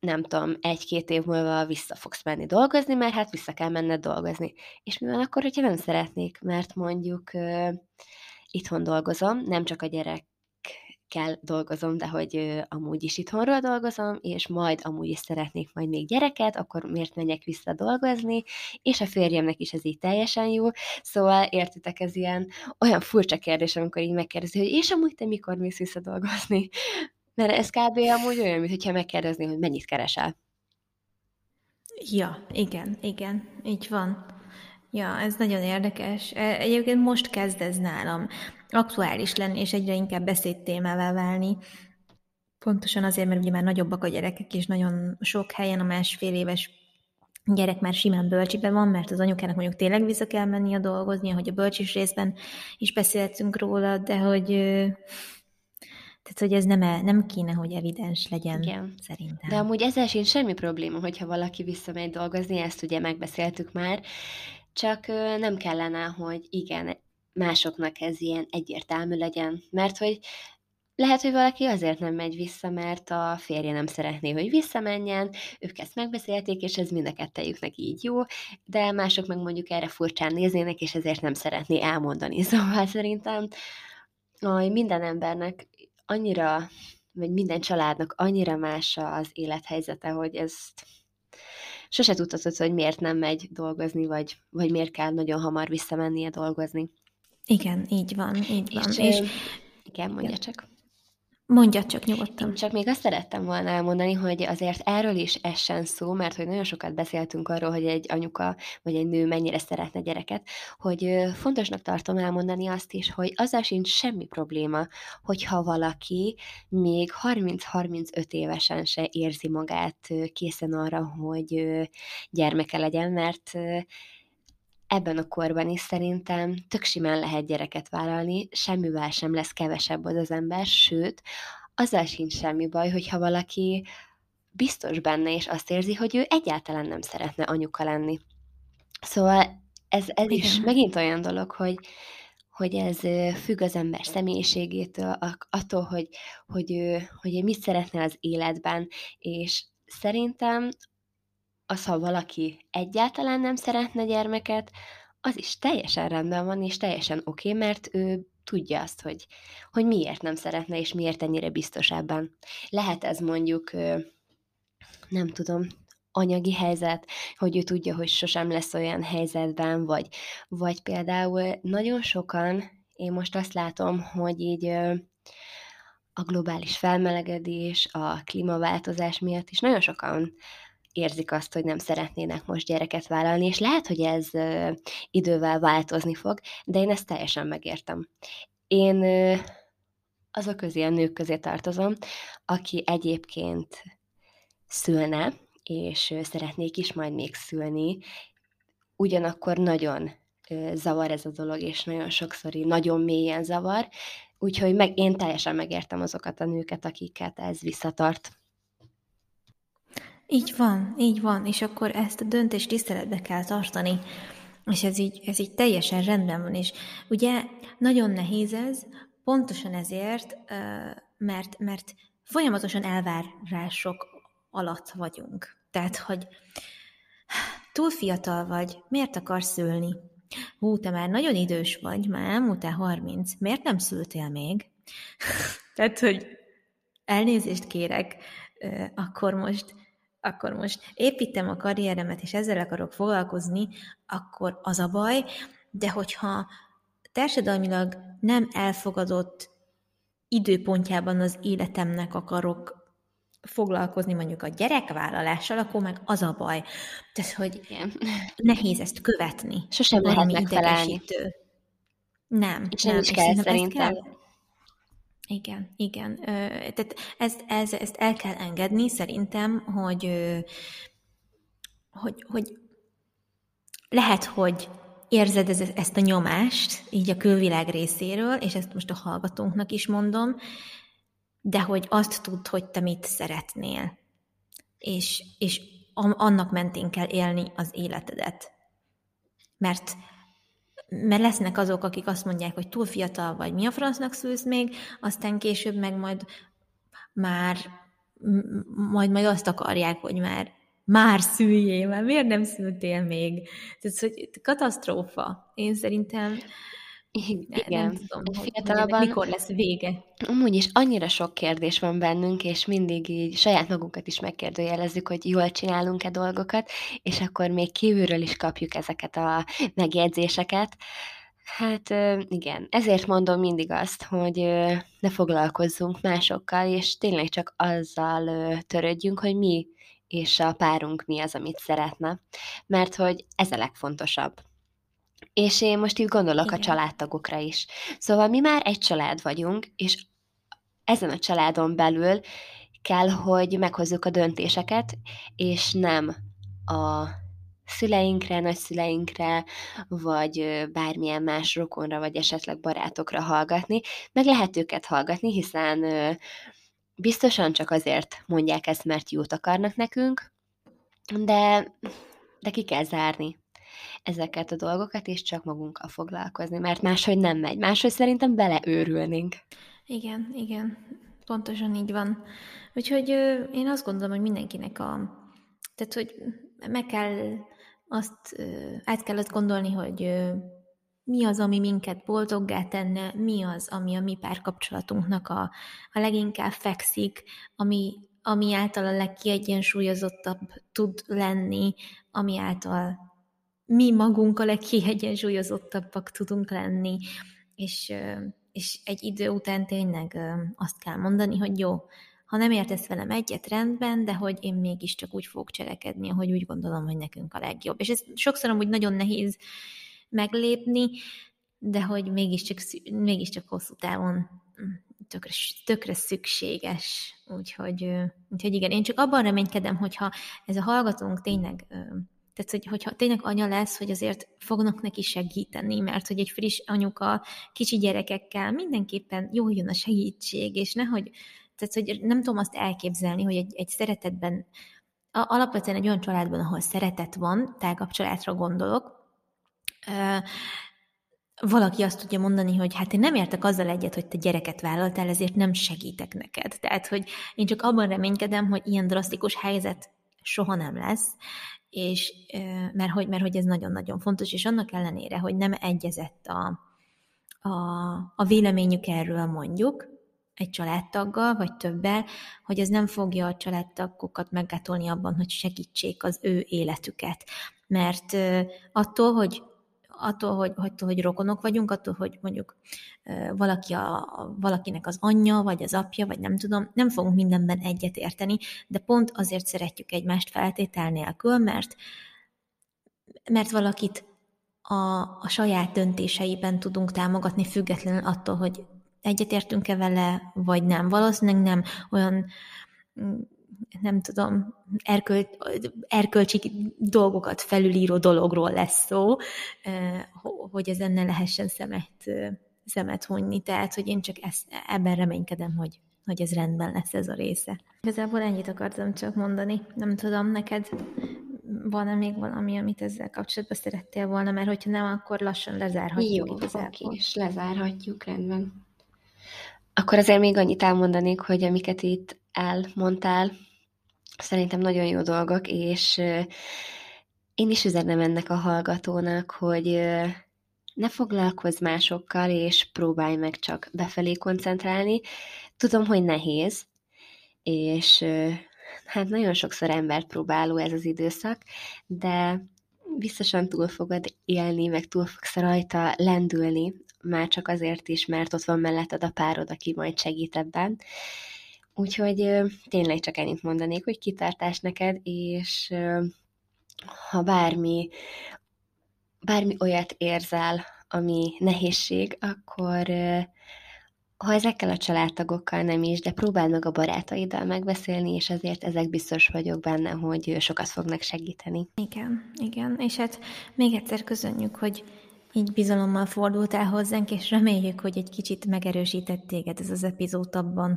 nem tudom, 1-2 év múlva vissza fogsz menni dolgozni, mert hát vissza kell menned dolgozni. És mi van akkor, hogyha nem szeretnék? Mert mondjuk itthon dolgozom, nem csak a gyerekkel dolgozom, de hogy amúgy is itthonról dolgozom, és majd amúgy is szeretnék majd még gyereket, akkor miért menjek vissza dolgozni, és a férjemnek is ez így teljesen jó. Szóval értitek, ez ilyen olyan furcsa kérdés, amikor így megkérdezi, hogy és amúgy te mikor mész vissza dolgozni? Mert ez kb. Amúgy olyan, mintha megkérdezni, hogy mennyit keresel. Ja, igen, így van. Ja, ez nagyon érdekes. Egyébként most kezd ez nálam aktuális lenni, és egyre inkább beszédtémává válni. Pontosan azért, mert ugye már nagyobbak a gyerekek, és nagyon sok helyen a 1,5 éves gyerek már simán bölcsiben van, mert az anyukának mondjuk tényleg vissza kell mennie dolgozni, ahogy a bölcsis részben is beszéltünk róla, de hogy... Tehát, hogy ez nem kéne, hogy evidens legyen, igen, szerintem. De amúgy ezzel sincs semmi probléma, hogyha valaki visszamegy dolgozni, ezt ugye megbeszéltük már, csak nem kellene, hogy igen, másoknak ez ilyen egyértelmű legyen, mert hogy lehet, hogy valaki azért nem megy vissza, mert a férje nem szeretné, hogy visszamenjen, ők ezt megbeszélték, és ez mind a kettejüknek így jó, de mások meg mondjuk erre furcsán néznének, és ezért nem szeretné elmondani. Szóval szerintem minden embernek annyira, vagy minden családnak annyira más az élethelyzete, hogy ezt sose tudhatod, hogy miért nem megy dolgozni, vagy miért kell nagyon hamar visszamennie dolgozni. Igen, így van. És igen, Mondja csak nyugodtan. Én csak még azt szerettem volna elmondani, hogy azért erről is essen szó, mert hogy nagyon sokat beszéltünk arról, hogy egy anyuka vagy egy nő mennyire szeretne gyereket, hogy fontosnak tartom elmondani azt is, hogy azzal sincs semmi probléma, hogyha valaki még 30-35 évesen se érzi magát készen arra, hogy gyermeke legyen, mert ebben a korban is szerintem tök simán lehet gyereket vállalni, semmivel sem lesz kevesebb az ember, sőt, azzal sincs semmi baj, hogyha valaki biztos benne, és azt érzi, hogy ő egyáltalán nem szeretne anyuka lenni. Szóval ez is megint olyan dolog, hogy ez függ az ember személyiségétől, attól, hogy mit szeretne az életben, és szerintem az, ha valaki egyáltalán nem szeretne gyermeket, az is teljesen rendben van, és teljesen oké, mert ő tudja azt, hogy miért nem szeretne, és miért ennyire biztos ebben. Lehet ez mondjuk, nem tudom, anyagi helyzet, hogy ő tudja, hogy sosem lesz olyan helyzetben, vagy például nagyon sokan, én most azt látom, hogy így... a globális felmelegedés, a klímaváltozás miatt is nagyon sokan érzik azt, hogy nem szeretnének most gyereket vállalni, és lehet, hogy ez idővel változni fog, de én ezt teljesen megértem. Én azok közé, a nők közé tartozom, aki egyébként szülne, és szeretnék is majd még szülni, ugyanakkor nagyon zavar ez a dolog, és nagyon sokszor nagyon mélyen zavar, úgyhogy én teljesen megértem azokat a nőket, akiket ez visszatart. Így van, és akkor ezt a döntést tiszteletbe kell tartani, és ez így teljesen rendben van, és ugye nagyon nehéz ez, pontosan ezért, mert folyamatosan elvárások alatt vagyunk. Tehát, hogy túl fiatal vagy, miért akarsz szülni? Hú, te már nagyon idős vagy, már elmúltál 30, miért nem szültél még? Tehát, hogy elnézést kérek, akkor most építem a karrieremet, és ezzel akarok foglalkozni, akkor az a baj, de hogyha társadalmilag nem elfogadott időpontjában az életemnek akarok foglalkozni mondjuk a gyerekvállalással, akkor meg az a baj. Tehát, hogy igen, nehéz ezt követni. Sosem lehet megfelelni. Nem. És nem is kell, szerintem. Igen. Tehát ezt el kell engedni, szerintem, hogy lehet, hogy érzed ezt a nyomást, így a külvilág részéről, és ezt most a hallgatónknak is mondom, de hogy azt tudd, hogy te mit szeretnél. És annak mentén kell élni az életedet. Mert lesznek azok, akik azt mondják, hogy túl fiatal vagy, mi a francnak szülsz még, aztán később meg majd azt akarják, hogy már szüljél, már miért nem szültél még? Tehát, hogy katasztrófa. Én szerintem igen. Tudom, fiatalban mikor lesz vége. Amúgy is annyira sok kérdés van bennünk, és mindig így saját magunkat is megkérdőjelezzük, hogy jól csinálunk-e dolgokat, és akkor még kívülről is kapjuk ezeket a megjegyzéseket. Hát igen, ezért mondom mindig azt, hogy ne foglalkozzunk másokkal, és tényleg csak azzal törődjünk, hogy mi és a párunk mi az, amit szeretne, mert hogy ez a legfontosabb. És én most így gondolok igen. A családtagokra is. Szóval mi már egy család vagyunk, és ezen a családon belül kell, hogy meghozzuk a döntéseket, és nem a szüleinkre, nagyszüleinkre, vagy bármilyen más rokonra, vagy esetleg barátokra hallgatni. Meg lehet őket hallgatni, hiszen biztosan csak azért mondják ezt, mert jót akarnak nekünk, de ki kell zárni ezeket a dolgokat, és csak magunkkal foglalkozni, mert máshogy nem megy. Máshogy szerintem beleőrülnénk. Igen. Pontosan így van. Úgyhogy én azt gondolom, hogy mindenkinek tehát, hogy meg kell át kell azt gondolni, hogy mi az, ami minket boldoggá tenne, mi az, ami a mi párkapcsolatunknak a leginkább fekszik, ami által a legkiegyensúlyozottabb tud lenni, ami által mi magunk a legkiegyensúlyozottabbak tudunk lenni, és egy idő után tényleg azt kell mondani, hogy jó, ha nem értesz velem egyet, rendben, de hogy én mégiscsak úgy fogok cselekedni, ahogy úgy gondolom, hogy nekünk a legjobb. És ez sokszor amúgy nagyon nehéz meglépni, de hogy mégiscsak hosszú távon tökre szükséges. Úgyhogy igen, én csak abban reménykedem, hogyha ez a hallgatónk tényleg... Tehát, hogyha tényleg anya lesz, hogy azért fognak neki segíteni, mert hogy egy friss anyuka kicsi gyerekekkel mindenképpen jól jön a segítség, és hogy nem tudom azt elképzelni, hogy egy szeretetben, alapvetően egy olyan családban, ahol szeretet van, tágabb családra gondolok, valaki azt tudja mondani, hogy hát én nem értek azzal egyet, hogy te gyereket vállaltál, ezért nem segítek neked. Tehát, hogy én csak abban reménykedem, hogy ilyen drasztikus helyzet soha nem lesz, és mert hogy ez nagyon-nagyon fontos, és annak ellenére, hogy nem egyezett a véleményük erről mondjuk, egy családtaggal, vagy többel, hogy ez nem fogja a családtagokat meggátolni abban, hogy segítsék az ő életüket. Mert attól, hogy rokonok vagyunk, attól, hogy mondjuk valakinek az anyja, vagy az apja, vagy nem tudom, nem fogunk mindenben egyet érteni, de pont azért szeretjük egymást feltétel nélkül, mert valakit a saját döntéseiben tudunk támogatni, függetlenül attól, hogy egyetértünk-e vele, vagy nem. Valószínűleg nem olyan... nem tudom, erkölcsi dolgokat felülíró dologról lesz szó, hogy ezen ne lehessen szemet hunyni. Tehát, hogy én csak ebben reménykedem, hogy ez rendben lesz ez a része. Igazából ennyit akartam csak mondani. Nem tudom, neked van-e még valami, amit ezzel kapcsolatban szerettél volna, mert hogyha nem, akkor lassan lezárhatjuk. Jó, oké, és lezárhatjuk, rendben. Akkor azért még annyit elmondanék, hogy amiket itt elmondtál, szerintem nagyon jó dolgok, és én is üzenem ennek a hallgatónak, hogy ne foglalkozz másokkal, és próbálj meg csak befelé koncentrálni. Tudom, hogy nehéz, és hát nagyon sokszor embert próbáló ez az időszak, de biztosan túl fogod élni, meg túl fogsz rajta lendülni, már csak azért is, mert ott van melletted a párod, aki majd segít ebben. Úgyhogy tényleg csak ennyit mondanék, hogy kitartás neked, és ha bármi olyat érzel, ami nehézség, akkor Ha ezekkel a családtagokkal nem is, de próbáld meg a barátaiddal megbeszélni, és azért ezek biztos vagyok benne, hogy sokat fognak segíteni. Igen, igen. És hát még egyszer köszönjük, hogy így bizalommal fordultál hozzánk, és reméljük, hogy egy kicsit megerősített téged ez az epizód abban,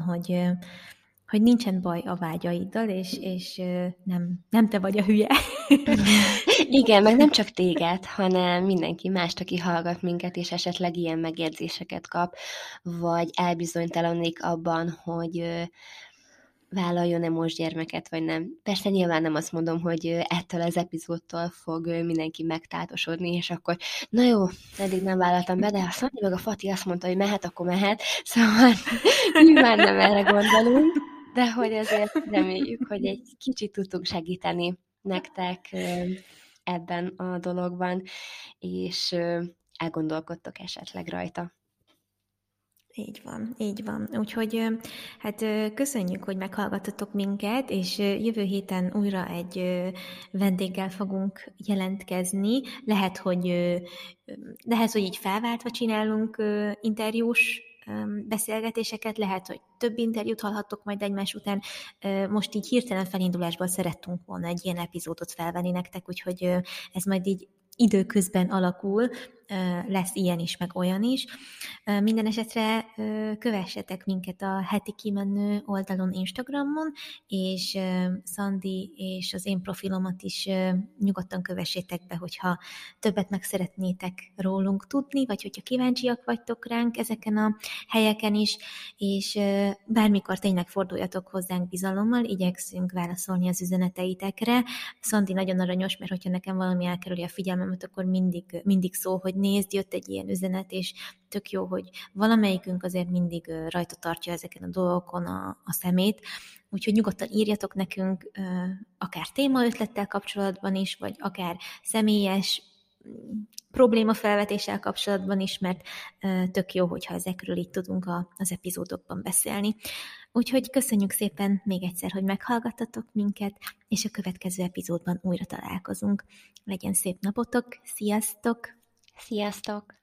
hogy nincsen baj a vágyaiddal, és nem te vagy a hülye. Igen, meg nem csak téged, hanem mindenki mást, aki hallgat minket, és esetleg ilyen megérzéseket kap, vagy elbizonytalanik abban, hogy vállaljon-e most gyermeket, vagy nem. Persze nyilván nem azt mondom, hogy ettől az epizódtól fog mindenki megtátosodni, és akkor, na jó, eddig nem vállaltam be, de ha Szandi meg a Fati azt mondta, hogy mehet, akkor mehet. Szóval nyilván nem erre gondolunk, de hogy azért reméljük, hogy egy kicsit tudtunk segíteni nektek ebben a dologban, és elgondolkodtok esetleg rajta. Így van, így van. Úgyhogy hát köszönjük, hogy meghallgattatok minket, és jövő héten újra egy vendéggel fogunk jelentkezni. Lehet, hogy így felváltva csinálunk interjús beszélgetéseket, lehet, hogy több interjút hallhattok majd egymás után. Most így hirtelen felindulásban szerettünk volna egy ilyen epizódot felvenni nektek, úgyhogy ez majd így időközben alakul, lesz ilyen is, meg olyan is. Minden esetre kövessetek minket a Heti Kimenő oldalon Instagramon, és Szandi és az én profilomat is nyugodtan kövessétek be, hogyha többet meg szeretnétek rólunk tudni, vagy hogyha kíváncsiak vagytok ránk ezeken a helyeken is, és bármikor tényleg forduljatok hozzánk bizalommal, igyekszünk válaszolni az üzeneteitekre. Szandi nagyon aranyos, mert hogyha nekem valami elkerülje a figyelmemet, akkor mindig szól, hogy nézd, jött egy ilyen üzenet, és tök jó, hogy valamelyikünk azért mindig rajta tartja ezeken a dolgokon a szemét, úgyhogy nyugodtan írjatok nekünk akár témaötlettel kapcsolatban is, vagy akár személyes problémafelvetéssel kapcsolatban is, mert tök jó, hogyha ezekről így tudunk az epizódokban beszélni. Úgyhogy köszönjük szépen még egyszer, hogy meghallgattatok minket, és a következő epizódban újra találkozunk. Legyen szép napotok, sziasztok! Sziasztok!